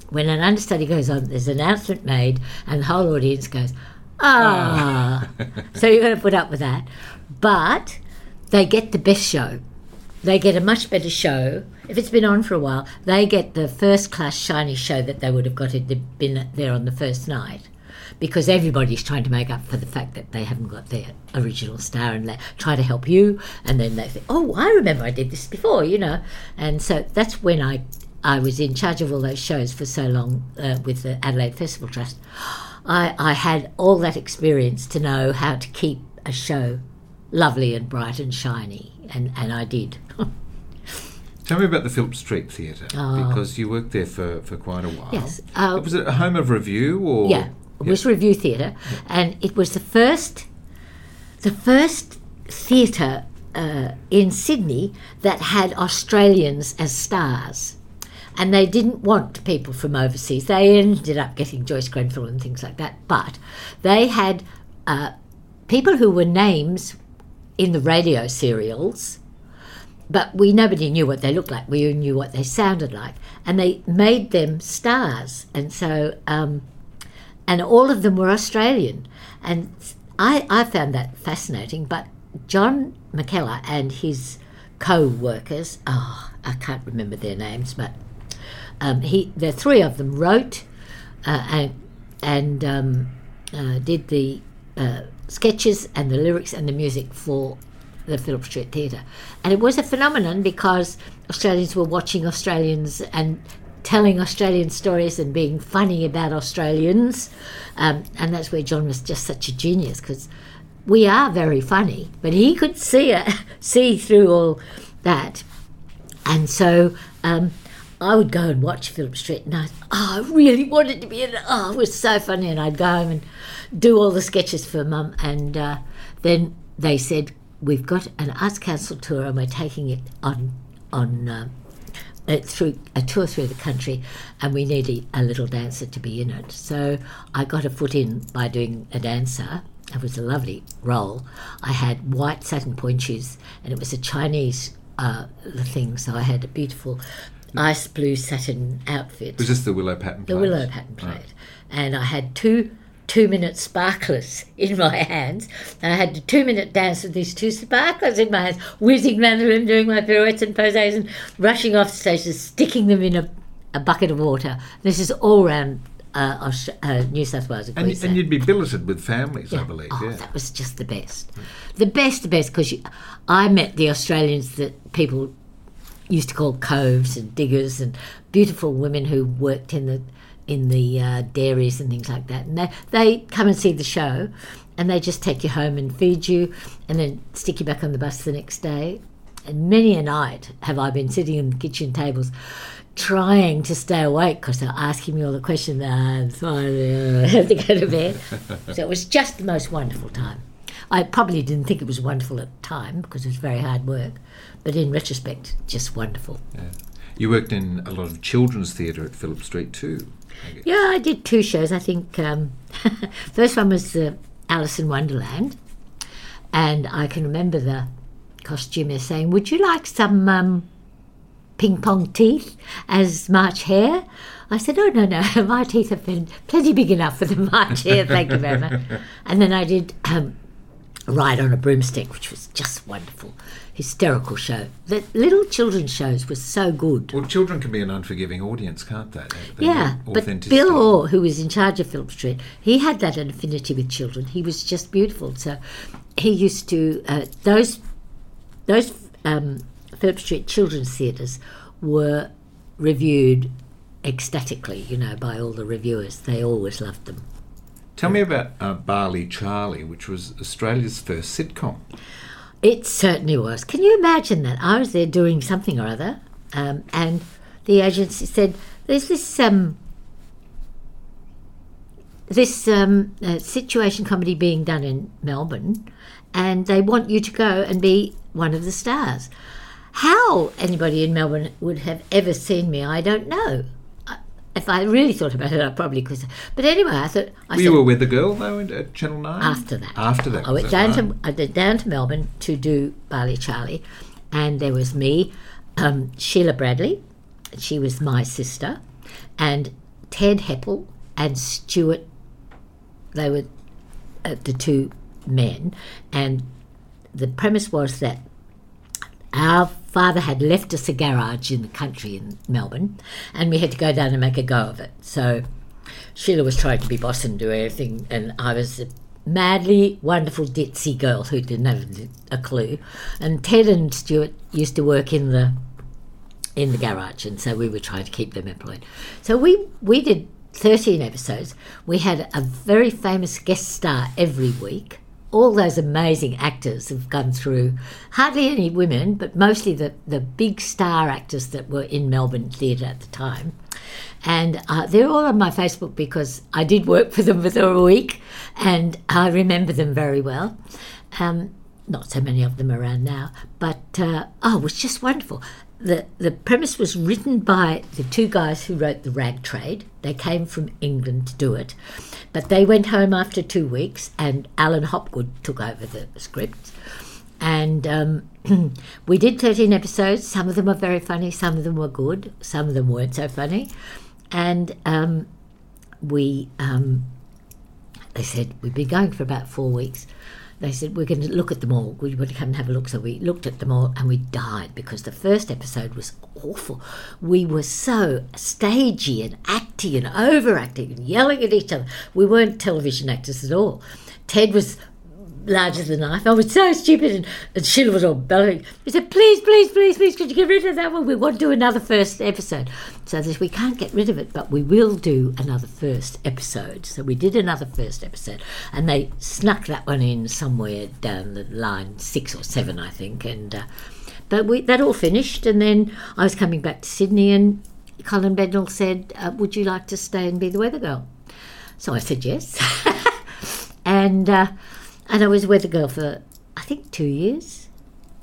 when an understudy goes on, there's an announcement made, and the whole audience goes, ah. So you're going to put up with that. But they get the best show. They get a much better show. If it's been on for a while, they get the first-class shiny show that they would have got if they'd been there on the first night. Because everybody's trying to make up for the fact that they haven't got their original star, and they try to help you, and then they think, oh, I remember I did this before, And so that's when I was in charge of all those shows for so long with the Adelaide Festival Trust. I had all that experience to know how to keep a show lovely and bright and shiny, and I did. Tell me about the Phillip Street Theatre, because you worked there for quite a while. Yes. Was it a home of review? Or? Yeah. It was review theatre, and it was the first theatre in Sydney that had Australians as stars, and they didn't want people from overseas. They ended up getting Joyce Grenfell and things like that, but they had people who were names in the radio serials, but nobody knew what they looked like. We knew what they sounded like, and they made them stars. And so, and all of them were Australian, and I found that fascinating. But John McKellar and his co-workers, I can't remember their names, but the three of them wrote and did the sketches and the lyrics and the music for the Phillip Street Theatre. And it was a phenomenon because Australians were watching Australians and telling Australian stories and being funny about Australians. And that's where John was just such a genius, because we are very funny, but he could see through all that. And so I would go and watch Phillip Street, and I really wanted to be in it. Oh, it was so funny. And I'd go home and do all the sketches for Mum. And then they said, we've got an arts council tour, and we're taking it through a tour through the country, and we need a little dancer to be in it. So I got a foot in by doing a dancer. It was a lovely role. I had white satin points, and it was a Chinese thing, so I had a beautiful ice blue satin outfit. Was this the Willow Pattern plate? The Willow Pattern plate. Right. And I had two-minute sparklers in my hands, and I had a 2-minute dance with these two sparklers in my hands, whizzing round the room, doing my pirouettes and poses and rushing off stage, just sticking them in a bucket of water. This is all around New South Wales and Queensland. And you'd be billeted with families, yeah. I believe. Oh, yeah. That was just the best. The best, because I met the Australians that people used to call coves and diggers, and beautiful women who worked in the dairies and things like that. And they come and see the show, and they just take you home and feed you and then stick you back on the bus the next day. And many a night have I been sitting in the kitchen tables trying to stay awake because they're asking me all the questions, and finally I have to go to bed. So it was just the most wonderful time. I probably didn't think it was wonderful at the time because it was very hard work, but in retrospect, just wonderful. Yeah. You worked in a lot of children's theatre at Phillip Street too. Yeah, I did two shows, I think. First one was the Alice in Wonderland, and I can remember the costumer saying, would you like some ping pong teeth as March Hare? I said, oh, no, my teeth have been plenty big enough for the March Hare, thank you very much. And then I did Ride on a Broomstick, which was just wonderful. Hysterical show. The little children's shows were so good. Well, children can be an unforgiving audience, can't they? Yeah, but Bill Orr, who was in charge of Phillip Street, he had that affinity with children. He was just beautiful. So he used to... Those Phillip Street children's theatres were reviewed ecstatically, by all the reviewers. They always loved them. Tell me about Bali Charlie, which was Australia's first sitcom. It certainly was. Can you imagine that? I was there doing something or other, and the agency said, there's this situation comedy being done in Melbourne, and they want you to go and be one of the stars. How anybody in Melbourne would have ever seen me, I don't know. If I really thought about it, I probably could. But anyway, I said, you were with the girl, though, at Channel 9? After that. I went down to Melbourne to do Bali Charlie, and there was me, Sheila Bradley, she was my sister, and Ted Heppel and Stuart, they were the two men. And the premise was that our father had left us a garage in the country in Melbourne, and we had to go down and make a go of it. So Sheila was trying to be boss and do everything, and I was a madly wonderful ditzy girl who didn't have a clue. And Ted and Stuart used to work in the garage, and so we were trying to keep them employed. So we did 13 episodes. We had a very famous guest star every week. All those amazing actors have come through. Hardly any women, but mostly the big star actors that were in Melbourne theatre at the time. And they're all on my Facebook because I did work for them for a week, and I remember them very well. Not so many of them around now, but it was just wonderful. the premise was written by the two guys who wrote The Rag Trade. They came from England to do it, but they went home after 2 weeks and Alan Hopgood took over the script. And we did 13 episodes. Some of them were very funny, some of them were good, some of them weren't so funny. And they said, we've been going for about 4 weeks. They said, we're going to look at them all. We want to come and have a look. So we looked at them all and we died because the first episode was awful. We were so stagey and acty and overacting and yelling at each other. We weren't television actors at all. Ted was larger than life. I was so stupid, and Sheila was all bellowing. We said, please, please, please, please, could you get rid of that one? We want to do another first episode. So this, we can't get rid of it, but we will do another first episode. So we did another first episode, and they snuck that one in somewhere down the line, 6 or 7, I think. And but that all finished, and then I was coming back to Sydney, and Colin Bednall said, would you like to stay and be the weather girl? So I said yes. And I was a weather girl for, I think, 2 years.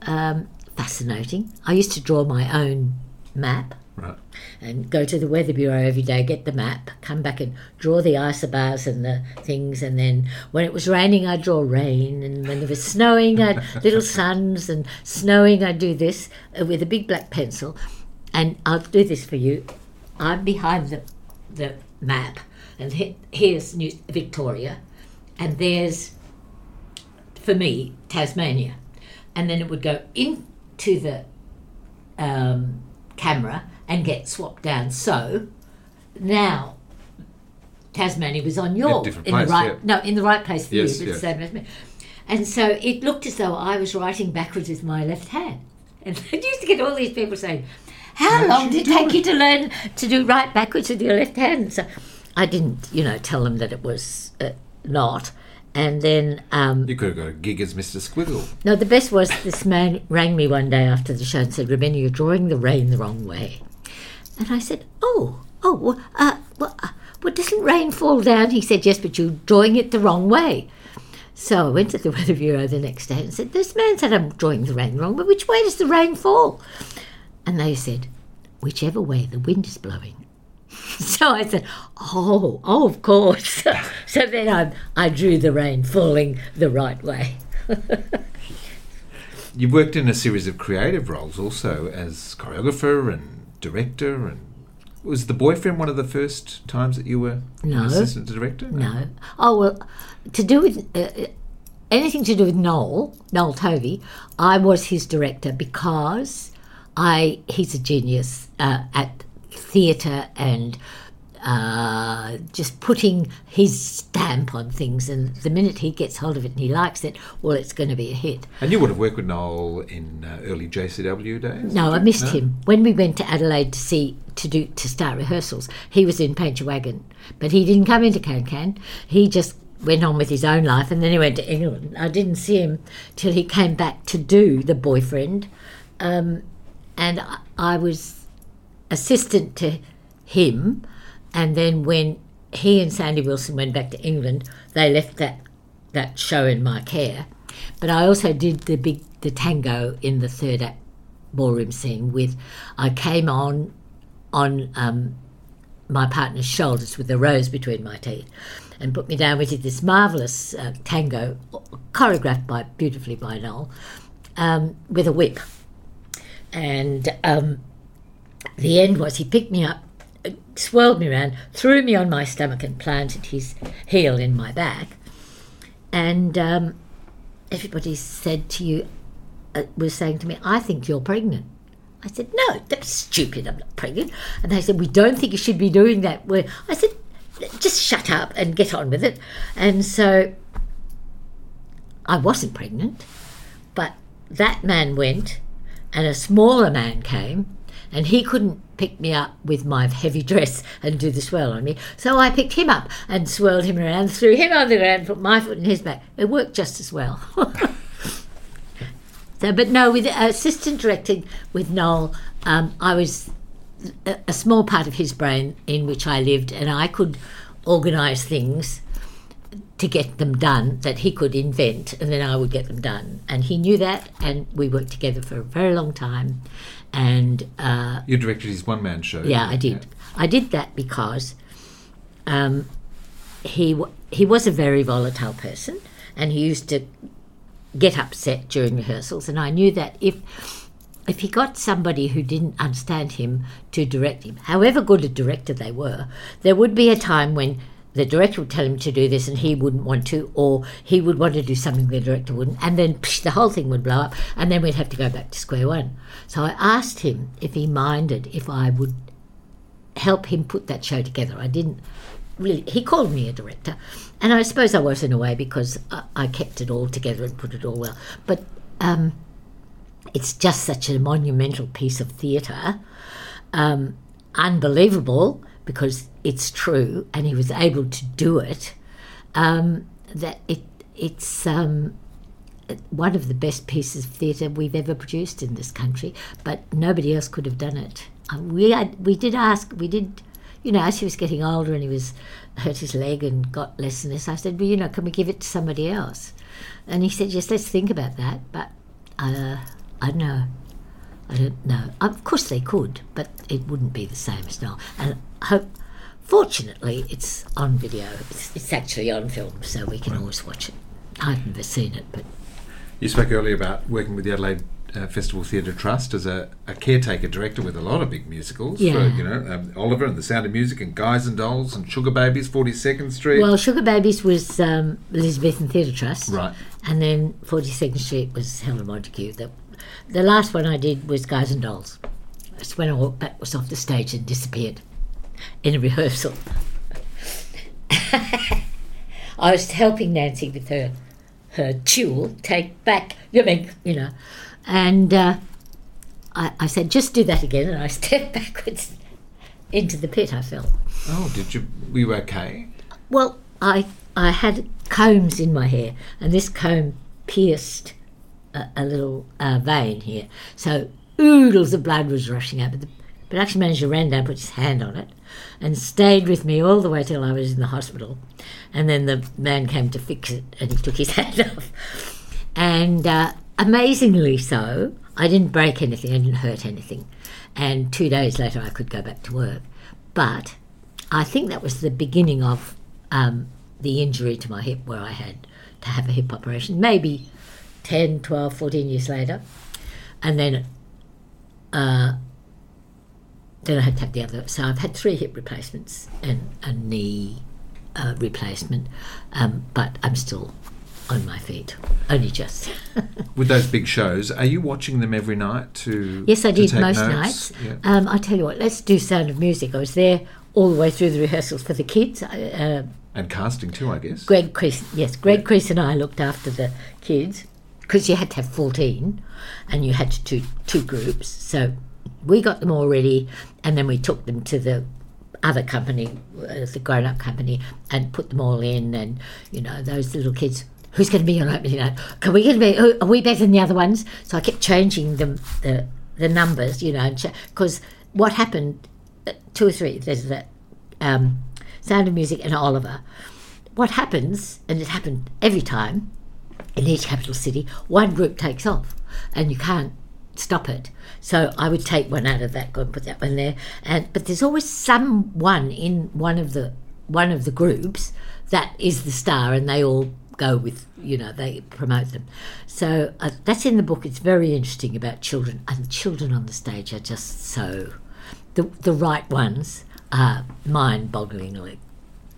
Fascinating. I used to draw my own map, right, and go to the Weather Bureau every day, get the map, come back and draw the isobars and the things. And then when it was raining, I'd draw rain. And when it was snowing, I'd little suns, and snowing, I'd do this with a big black pencil. And I'll do this for you. I'm behind the map. And here's New Victoria. And there's, for me, Tasmania. And then it would go into the camera and get swapped down. So now Tasmania was on your in the right place for you, but the same as me. And so it looked as though I was writing backwards with my left hand. And I used to get all these people saying, how long did it take you to learn to do right backwards with your left hand? So I didn't, tell them that it was not. And then you could have got a gig as Mr. Squiggle. No, the best was this man rang me one day after the show and said, "Robina, you're drawing the rain the wrong way." And I said, "Well, doesn't rain fall down?" He said, "Yes, but you're drawing it the wrong way." So I went to the Weather Bureau the next day and said, "This man said I'm drawing the rain wrong, but which way does the rain fall?" And they said, "Whichever way the wind is blowing." So I said, oh, of course. So then I drew the rain falling the right way. You've worked in a series of creative roles also as choreographer and director. And was The Boyfriend one of the first times that you were an assistant director? No. Oh, well, to do with anything to do with Noel Tovey, I was his director because he's a genius at theatre and just putting his stamp on things, and the minute he gets hold of it and he likes it, well, it's going to be a hit. And you would have worked with Noel in early JCW days? No, I missed him. When we went to Adelaide to start rehearsals, he was in Paint Your Wagon, but he didn't come into Can-Can. He just went on with his own life, and then he went to England. I didn't see him till he came back to do The Boyfriend, and I was assistant to him, and then when he and Sandy Wilson went back to England, they left that show in my care. But I also did the tango in the third act ballroom scene with, I came on my partner's shoulders with a rose between my teeth, and Put Me Down. We did this marvellous tango choreographed beautifully by Noel with a whip, and the end was he picked me up, swirled me around, threw me on my stomach and planted his heel in my back. And everybody was saying to me, "I think you're pregnant." I said, "No, that's stupid, I'm not pregnant." And they said, "We don't think you should be doing that." I said, "Just shut up and get on with it." And so I wasn't pregnant, but that man went and a smaller man came, and he couldn't pick me up with my heavy dress and do the swirl on me. So I picked him up and swirled him around, threw him on the ground, put my foot in his back. It worked just as well. With assistant directing with Noel, I was a small part of his brain in which I lived, and I could organise things to get them done that he could invent, and then I would get them done. And he knew that, and we worked together for a very long time. And you directed his one-man show. Yeah, I did. I did that because he was a very volatile person, and he used to get upset during rehearsals, and I knew that if he got somebody who didn't understand him to direct him, however good a director they were, there would be a time when the director would tell him to do this and he wouldn't want to, or he would want to do something the director wouldn't, and then psh, the whole thing would blow up, and then we'd have to go back to square one. So I asked him if he minded if I would help him put that show together. I didn't really... He called me a director, and I suppose I was in a way, because I kept it all together and put it all well. But it's just such a monumental piece of theatre, unbelievable, because it's true, and he was able to do it, that it's one of the best pieces of theatre we've ever produced in this country, but nobody else could have done it. We did ask, you know, as he was getting older and he was hurt his leg and got less and less, I said, well, you know, can we give it to somebody else? And he said, yes, let's think about that, but I don't know. Of course they could, but it wouldn't be the same as now. And fortunately, it's on video. It's actually on film, so we can always watch it. I've never seen it, but... You spoke earlier about working with the Adelaide Festival Theatre Trust as a caretaker director with a lot of big musicals. Yeah. So, you know, Oliver and The Sound of Music and Guys and Dolls and Sugar Babies, 42nd Street. Well, Sugar Babies was Elizabethan Theatre Trust. Right. And then 42nd Street was Helen Montague. The last one I did was Guys and Dolls. That's when I walked backwards off the stage and disappeared in a rehearsal. I was helping Nancy with her jewel take back, you know. And I said, just do that again, and I stepped backwards into the pit. I fell. Oh, did you? Were you okay? Well, I had combs in my hair, and this comb pierced a little vein here, so oodles of blood was rushing out. But the production manager ran down, put his hand on it, and stayed with me all the way till I was in the hospital. And then the man came to fix it, and he took his hand off. And amazingly so, I didn't break anything, I didn't hurt anything, and 2 days later I could go back to work. But I think that was the beginning of the injury to my hip, where I had to have a hip operation, maybe 10, 12, 14 years later. And then I had to have the other. So I've had 3 hip replacements and a knee replacement, but I'm still on my feet, only just. With those big shows, are you watching them every night to... Yes, I did most nights. Yeah. I tell you what, let's do Sound of Music. I was there all the way through the rehearsals for the kids. And casting too, I guess. Greg Chris and I looked after the kids, because you had to have 14 and you had to do 2 groups. So we got them all ready, and then we took them to the other company, the grown-up company, and put them all in. And, you know, those little kids... Who's going to be on opening night? Are we better than the other ones? So I kept changing the numbers, you know, because what happened, 2 or 3, there's that Sound of Music and Oliver. What happens, and it happened every time in each capital city, one group takes off and you can't stop it. So I would take one out of that group and put that one there. But there's always someone in one of the groups that is the star, and they all go with, you know, they promote them. So that's in the book. It's very interesting about children, and children on the stage are just so... The right ones are mind-bogglingly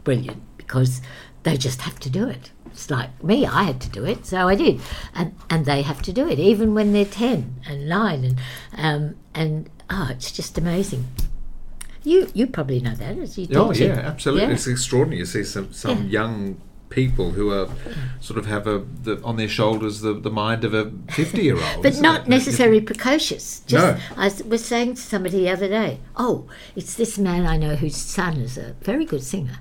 brilliant, because they just have to do it. It's like me, I had to do it, so I did. And they have to do it, even when they're 10 and 9. And it's just amazing. You probably know that. Yeah, absolutely. Yeah. It's extraordinary. You see some young... people who are sort of have on their shoulders the mind of a 50-year-old, but not necessarily precocious. Just, no. I was saying to somebody the other day, it's this man I know whose son is a very good singer,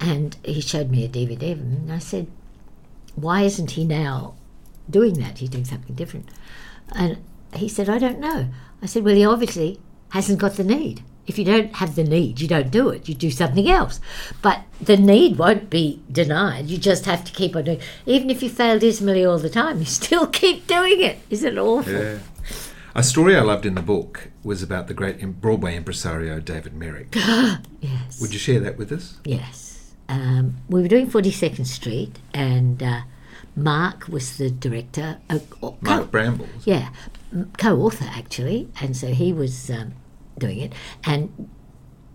and he showed me a DVD of him, and I said, why isn't he now doing that? He's doing something different. And he said, I don't know. I said, well, he obviously hasn't got the need. If you don't have the need, you don't do it. You do something else. But the need won't be denied. You just have to keep on doing it. Even if you fail dismally all the time, you still keep doing it. Isn't it awful? Yeah. A story I loved in the book was about the great Broadway impresario David Merrick. Yes. Would you share that with us? Yes. We were doing 42nd Street and Mark was the director. Mark Bramble. Yeah, co-author actually. And so he was... doing it, and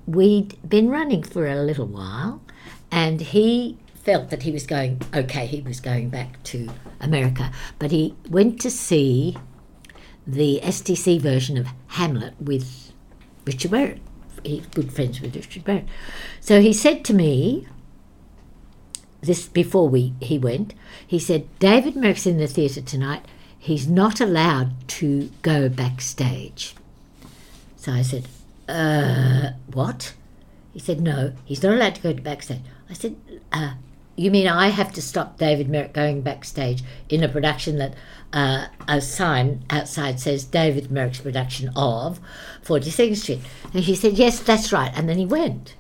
we'd been running for a little while, and he felt that he was going back to America, but he went to see the STC version of Hamlet with Richard Burton. He's good friends with Richard Burton. So he said to me this before he went, he said, David Merrick's in the theatre tonight, he's not allowed to go backstage. So I said, what? He said, no, he's not allowed to go to backstage. I said, you mean I have to stop David Merrick going backstage in a production that a sign outside says David Merrick's production of 42nd Street? And he said, yes, that's right. And then he went.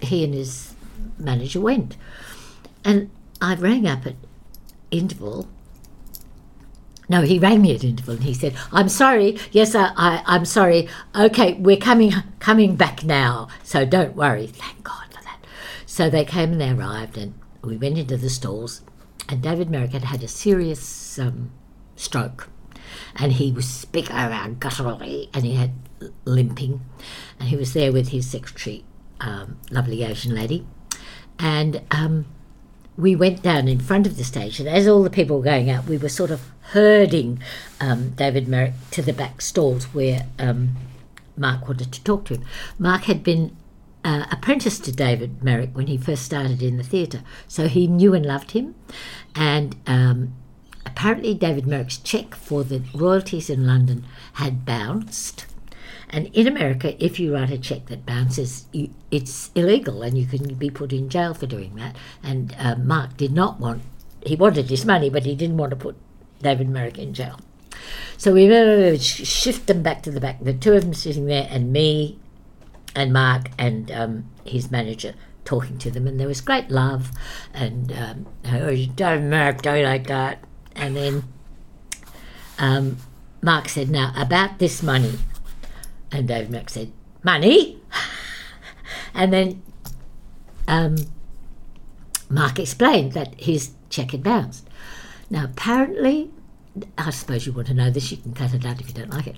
He and his manager went. And I rang up at interval. No, he rang me at interval and he said, I'm sorry, yes, I'm sorry, okay, we're coming back now, so don't worry. Thank God for that. So they came and they arrived and we went into the stalls, and David Merrick had a serious stroke, and he was speaking around gutturally and he had limping, and he was there with his secretary, lovely Asian lady, and we went down in front of the stage, and as all the people were going out, we were sort of herding David Merrick to the back stalls where Mark wanted to talk to him. Mark had been apprenticed to David Merrick when he first started in the theatre, so he knew and loved him. And apparently David Merrick's cheque for the royalties in London had bounced. And in America, if you write a cheque that bounces, it's illegal and you can be put in jail for doing that. And Mark did not want, he wanted his money, but he didn't want to put David Merrick in jail. So we shift them back to the back, the two of them sitting there, and me and Mark and his manager talking to them. And there was great love and, oh, David Merrick, don't like that. And then Mark said, now, about this money. And David Merrick said, money? And then Mark explained that his cheque had bounced. Now, apparently, I suppose you want to know this, you can cut it out if you don't like it.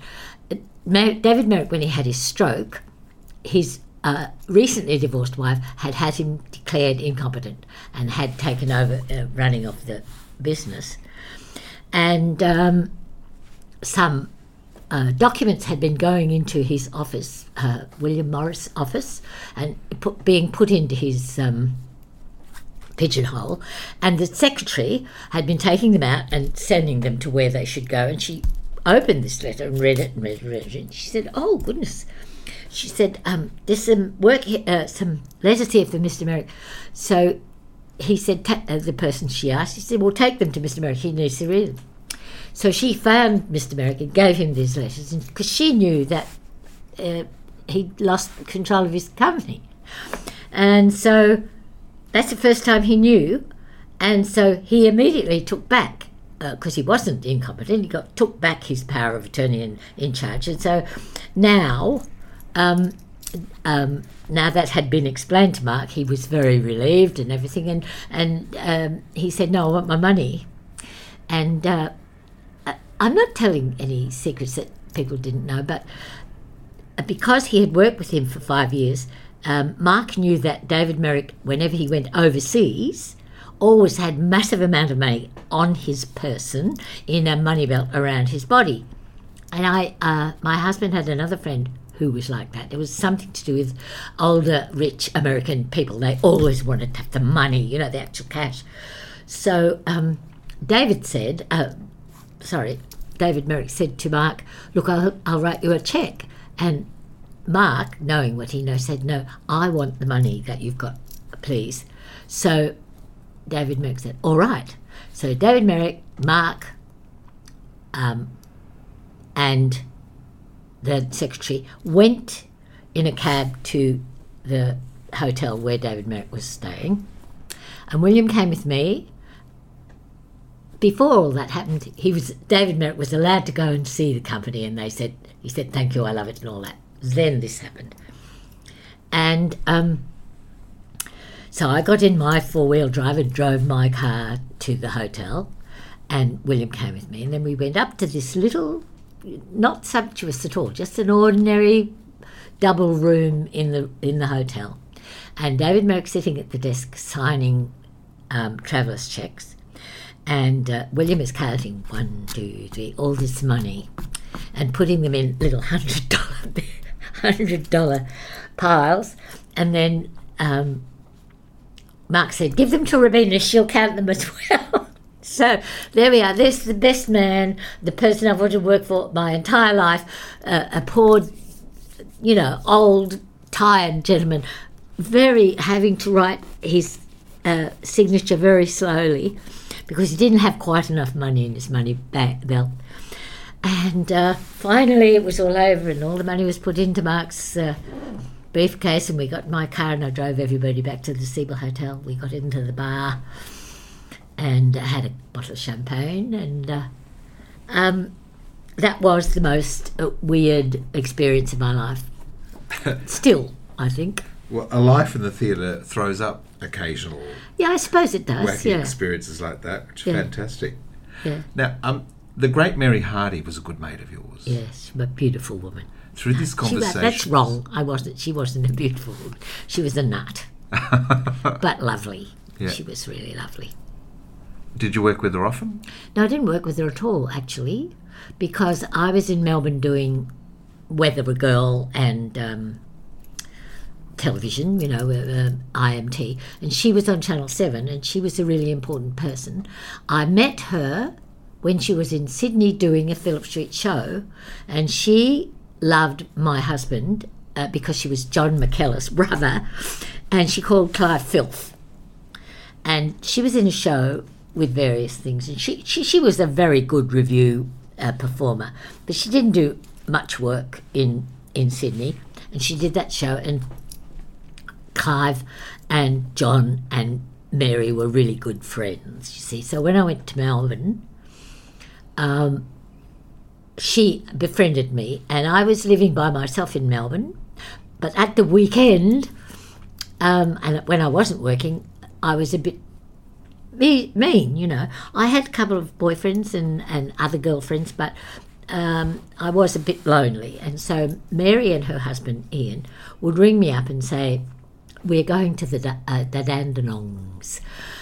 David Merrick, when he had his stroke, his recently divorced wife had him declared incompetent and had taken over running of the business. And some... documents had been going into his office, William Morris' office, and being put into his pigeonhole. And the secretary had been taking them out and sending them to where they should go. And she opened this letter and read it and read it and read it. And she said, oh, goodness. She said, there's some work here, some letters here for Mr. Merrick. So he said, the person she asked, she said, well, take them to Mr. Merrick. He needs to read them. So she found Mr. Merrick and gave him these letters because she knew that he'd lost control of his company. And so that's the first time he knew. And so he immediately took back, because he wasn't incompetent, he took back his power of attorney in charge. And so now, now that had been explained to Mark, he was very relieved and everything. And he said, no, I want my money. And... I'm not telling any secrets that people didn't know, but because he had worked with him for 5 years, Mark knew that David Merrick, whenever he went overseas, always had massive amount of money on his person in a money belt around his body. And my husband had another friend who was like that. It was something to do with older, rich American people. They always wanted to have the money, you know, the actual cash. So David said... David Merrick said to Mark, look, I'll write you a cheque. And Mark, knowing what he knows, said, no, I want the money that you've got, please. So David Merrick said, all right. So David Merrick, Mark, and the secretary went in a cab to the hotel where David Merrick was staying, and William came with me. Before all that happened, David Merrick was allowed to go and see the company, and he said, "Thank you, I love it," and all that. Then this happened, and so I got in my four-wheel drive and drove my car to the hotel, and William came with me, and then we went up to this little, not sumptuous at all, just an ordinary double room in the hotel, and David Merrick sitting at the desk signing travellers' cheques, and William is counting 1, 2, 3, all this money, and putting them in little $100 piles, and then Mark said, "Give them to Robina, she'll count them as well." So there we are. There's the best man, the person I've wanted to work for my entire life, a poor, you know, old, tired gentleman, very having to write his signature very slowly because he didn't have quite enough money in his money belt. And finally it was all over, and all the money was put into Mark's briefcase, and we got in my car and I drove everybody back to the Siebel Hotel. We got into the bar and had a bottle of champagne, and that was the most weird experience of my life. Still, I think. Well, a life in the theatre throws up occasional... Yeah, I suppose it does, wacky experiences like that, which is fantastic. Yeah. Now, the great Mary Hardy was a good mate of yours. Yes, a beautiful woman. Through this conversation... That's wrong. I wasn't. She wasn't a beautiful woman. She was a nut. But lovely. Yeah. She was really lovely. Did you work with her often? No, I didn't work with her at all, actually, because I was in Melbourne doing Weather a Girl and television, you know, IMT, and she was on Channel 7, and she was a really important person. I met her when she was in Sydney doing a Phillip Street show, and she loved my husband because she was John McKellar's brother, and she called Clive filth. And she was in a show with various things, and she was a very good revue performer, but she didn't do much work in Sydney, and she did that show, and Clive and John and Mary were really good friends, you see. So when I went to Melbourne, she befriended me, and I was living by myself in Melbourne, but at the weekend, and when I wasn't working, I was a bit mean, you know. I had a couple of boyfriends and other girlfriends, but I was a bit lonely. And so Mary and her husband, Ian, would ring me up and say, "We're going to the Dandenongs."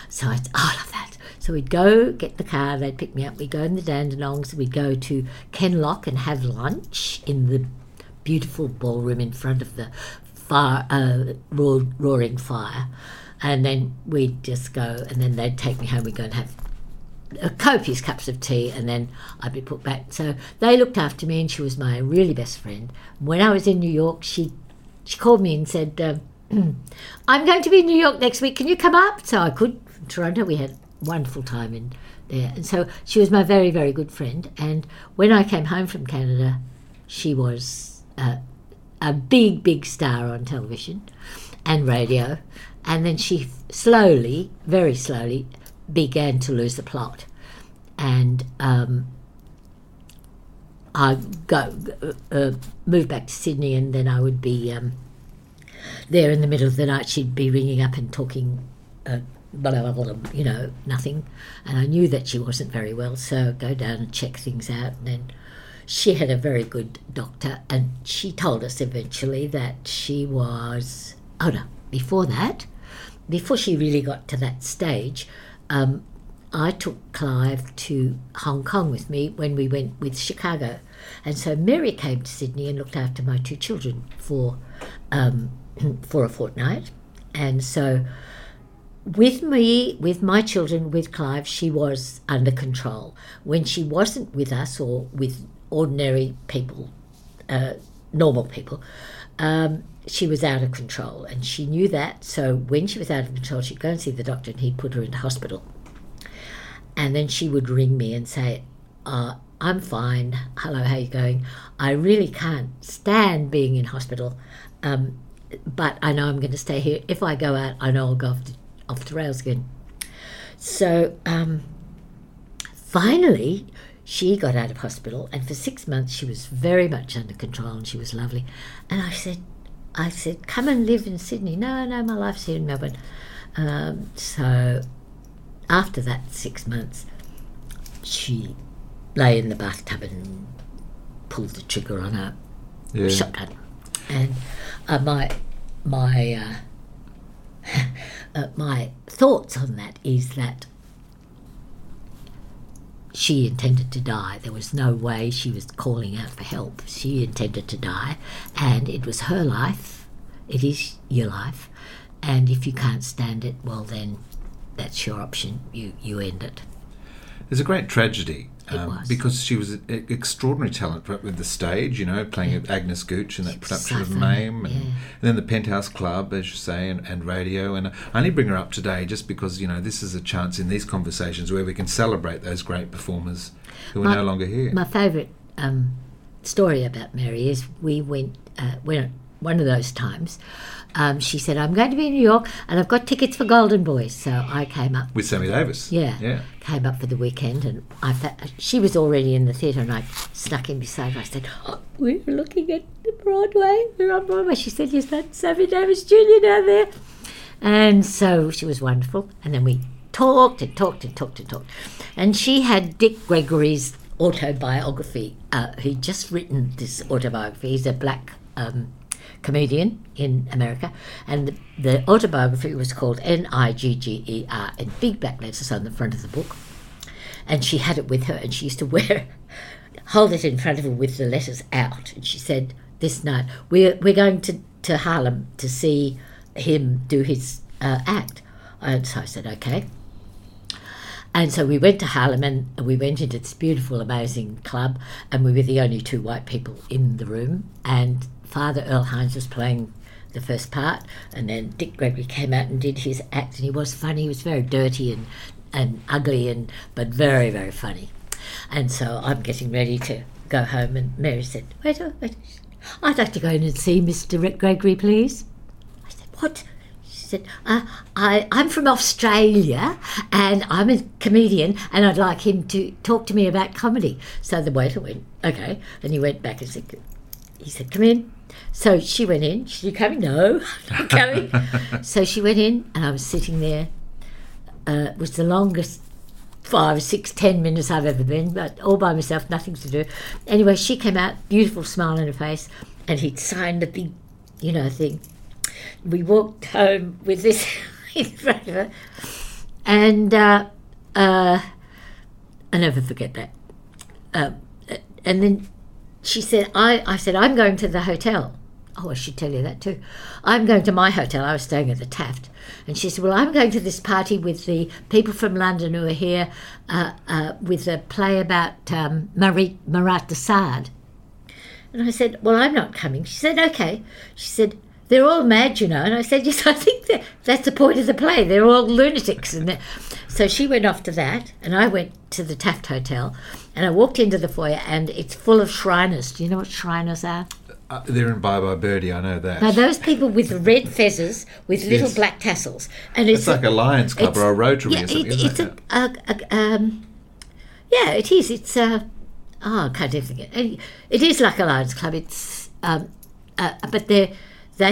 So I'd say, "Oh, I love that." So we'd go get the car, they'd pick me up, we'd go in the Dandenongs, we'd go to Kenlock and have lunch in the beautiful ballroom in front of the fire, roaring fire. And then we'd just go, and then they'd take me home. We'd go and have copious cups of tea, and then I'd be put back. So they looked after me, and she was my really best friend. When I was in New York, she called me and said, "I'm going to be in New York next week. Can you come up?" So I could. In Toronto, we had a wonderful time in there. And so she was my very, very good friend. And when I came home from Canada, she was a big, big star on television and radio. And then she slowly, very slowly, began to lose the plot. And I moved back to Sydney, and then I would be there in the middle of the night. She'd be ringing up and talking, blah, blah, blah, blah, you know, nothing. And I knew that she wasn't very well, so I'd go down and check things out. And then she had a very good doctor, and she told us eventually that she was... Oh, no. Before that, before she really got to that stage, I took Clive to Hong Kong with me when we went with Chicago. And so Mary came to Sydney and looked after my two children for a fortnight. And so with me, with my children, with Clive, she was under control. When she wasn't with us or with ordinary people, normal people, she was out of control, and she knew that. So when she was out of control, she'd go and see the doctor, and he'd put her into hospital. And then she would ring me and say, "I'm fine. Hello, how are you going? I really can't stand being in hospital. But I know I'm going to stay here. If I go out, I know I'll go off the rails again. So finally, she got out of hospital, and for 6 months she was very much under control, and she was lovely. And I said, come and live in Sydney. No, my life's here in Melbourne. So after that 6 months, she lay in the bathtub and pulled the trigger on her shotgun. And my thoughts on that is that she intended to die. There was no way she was calling out for help. She intended to die, and it was her life. It is your life, and if you can't stand it, well then, that's your option. You end it. It's a great tragedy. Because she was an extraordinary talent with the stage, you know, playing Agnes Gooch in that production of MAME, and then the Penthouse Club, as you say, and radio. And I only bring her up today just because, you know, this is a chance in these conversations where we can celebrate those great performers who are no longer here. My favourite story about Mary is we went, one of those times, she said, I'm going to be in New York and I've got tickets for Golden Boys. So I came up. With Sammy Davis. Yeah. Came up for the weekend, and she was already in the theatre, and I snuck in beside her. I said, we're looking at the Broadway. We're on Broadway. She said, yes, that's Sammy Davis Jr. down there. And so she was wonderful. And then we talked. And she had Dick Gregory's autobiography. He'd just written this autobiography. He's a black comedian in America, and the autobiography was called Nigger, in big black letters on the front of the book, and she had it with her, and she used to hold it in front of her with the letters out, and she said, this night we're going to Harlem to see him do his act. And so I said, okay. And so we went to Harlem, and we went into this beautiful, amazing club, and we were the only two white people in the room, and Father Earl Hines was playing the first part, and then Dick Gregory came out and did his act, and he was funny. He was very dirty and ugly, but very, very funny. And so I'm getting ready to go home, and Mary said, wait, I'd like to go in and see Mr. Gregory, please. I said, what? She said, I'm from Australia, and I'm a comedian, and I'd like him to talk to me about comedy. So the waiter went, okay, and he went back and said, he said, come in. So she went in. She said, coming? No, I'm not coming. So she went in, and I was sitting there. It was the longest 5, 6, 10 minutes I've ever been, but all by myself, nothing to do. Anyway, she came out, beautiful smile on her face, and he'd signed the big, you know, thing. We walked home with this in front of her, and I never forget that. And then she said, I said, I'm going to the hotel. Oh, I should tell you that too. I'm going to my hotel. I was staying at the Taft. And she said, well, I'm going to this party with the people from London who are here with a play about Marat de Sade. And I said, well, I'm not coming. She said, okay. She said, they're all mad, you know. And I said, yes, I think that's the point of the play. They're all lunatics. And so she went off to that, and I went to the Taft Hotel, and I walked into the foyer, and it's full of Shriners. Do you know what Shriners are? They're in Bye Bye Birdie, I know that. Now, those people with red fezzes, with little black tassels. And it's like a Lions Club or a Rotary or something, isn't it? Yeah, it is. It's I can't even think of it. It is like a Lions Club. It's but they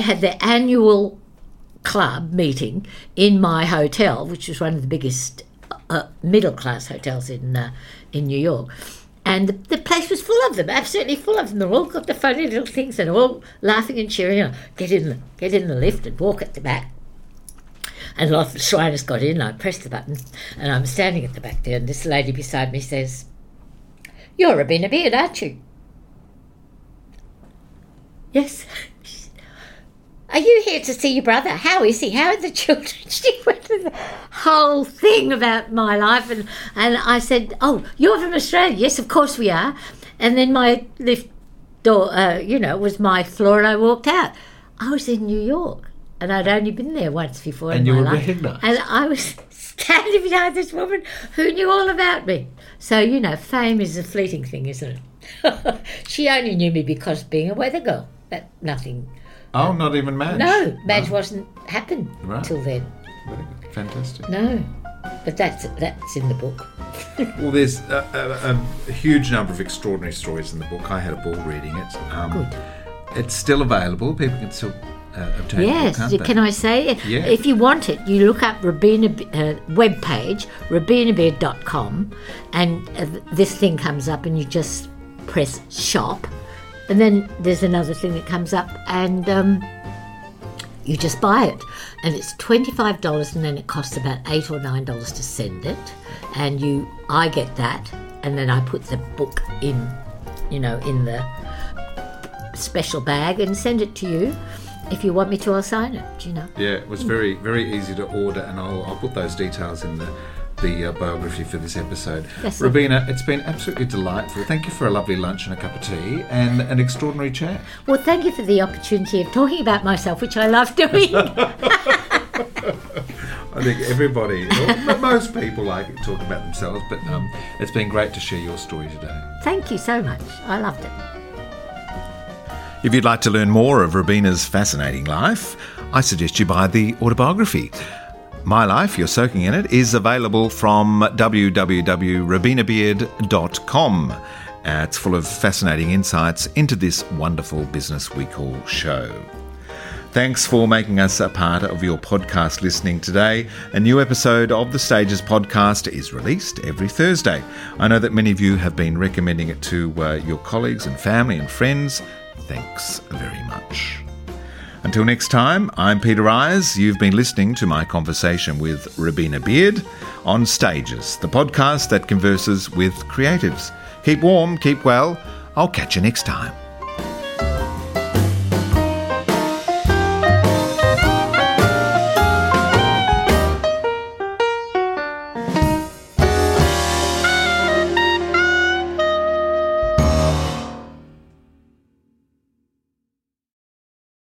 had their annual club meeting in my hotel, which was one of the biggest middle-class hotels in New York. And the place was full of them, absolutely full of them. They've all got the funny little things and all laughing and cheering. And get in the lift and walk at the back. And a lot of Shriners got in, and I pressed the button, and I'm standing at the back there, and this lady beside me says, you're Robina Beard, aren't you? Yes. Are you here to see your brother? How is he? How are the children? She went to the whole thing about my life, and I said, oh, you're from Australia? Yes, of course we are. And then my lift door, was my floor, and I walked out. I was in New York, and I'd only been there once before in my life. And you were recognised. And I was standing behind this woman who knew all about me. So, you know, fame is a fleeting thing, isn't it? She only knew me because being a weather girl, but nothing Oh, not even Madge? No, Madge wasn't happened till then. Fantastic. No, but that's in the book. Well, there's a huge number of extraordinary stories in the book. I had a ball reading it. Good. It's still available. People can still obtain the book, can't they? Can I say? Yeah. If you want it, you look up Robina webpage, robinabeard.com, and this thing comes up and you just press shop. And then there's another thing that comes up and you just buy it. And it's $25 and then it costs about $8 or $9 to send it. And I get that and then I put the book in the special bag and send it to you. If you want me to, I'll sign it, Yeah, it was very, very easy to order and I'll put those details in the biography for this episode. Yes, Robina, it's been absolutely delightful. Thank you for a lovely lunch and a cup of tea and an extraordinary chat. Well, thank you for the opportunity of talking about myself, which I love doing. I think everybody, most people like talking about themselves, but it's been great to share your story today. Thank you so much. I loved it. If you'd like to learn more of Robina's fascinating life, I suggest you buy the autobiography. My Life, You're Soaking in It, is available from www.robinabeard.com. It's full of fascinating insights into this wonderful business we call show. Thanks for making us a part of your podcast listening today. A new episode of The Stages podcast is released every Thursday. I know that many of you have been recommending it to your colleagues and family and friends. Thanks very much. Until next time, I'm Peter Eyers. You've been listening to my conversation with Robina Beard on Stages, the podcast that converses with creatives. Keep warm, keep well. I'll catch you next time.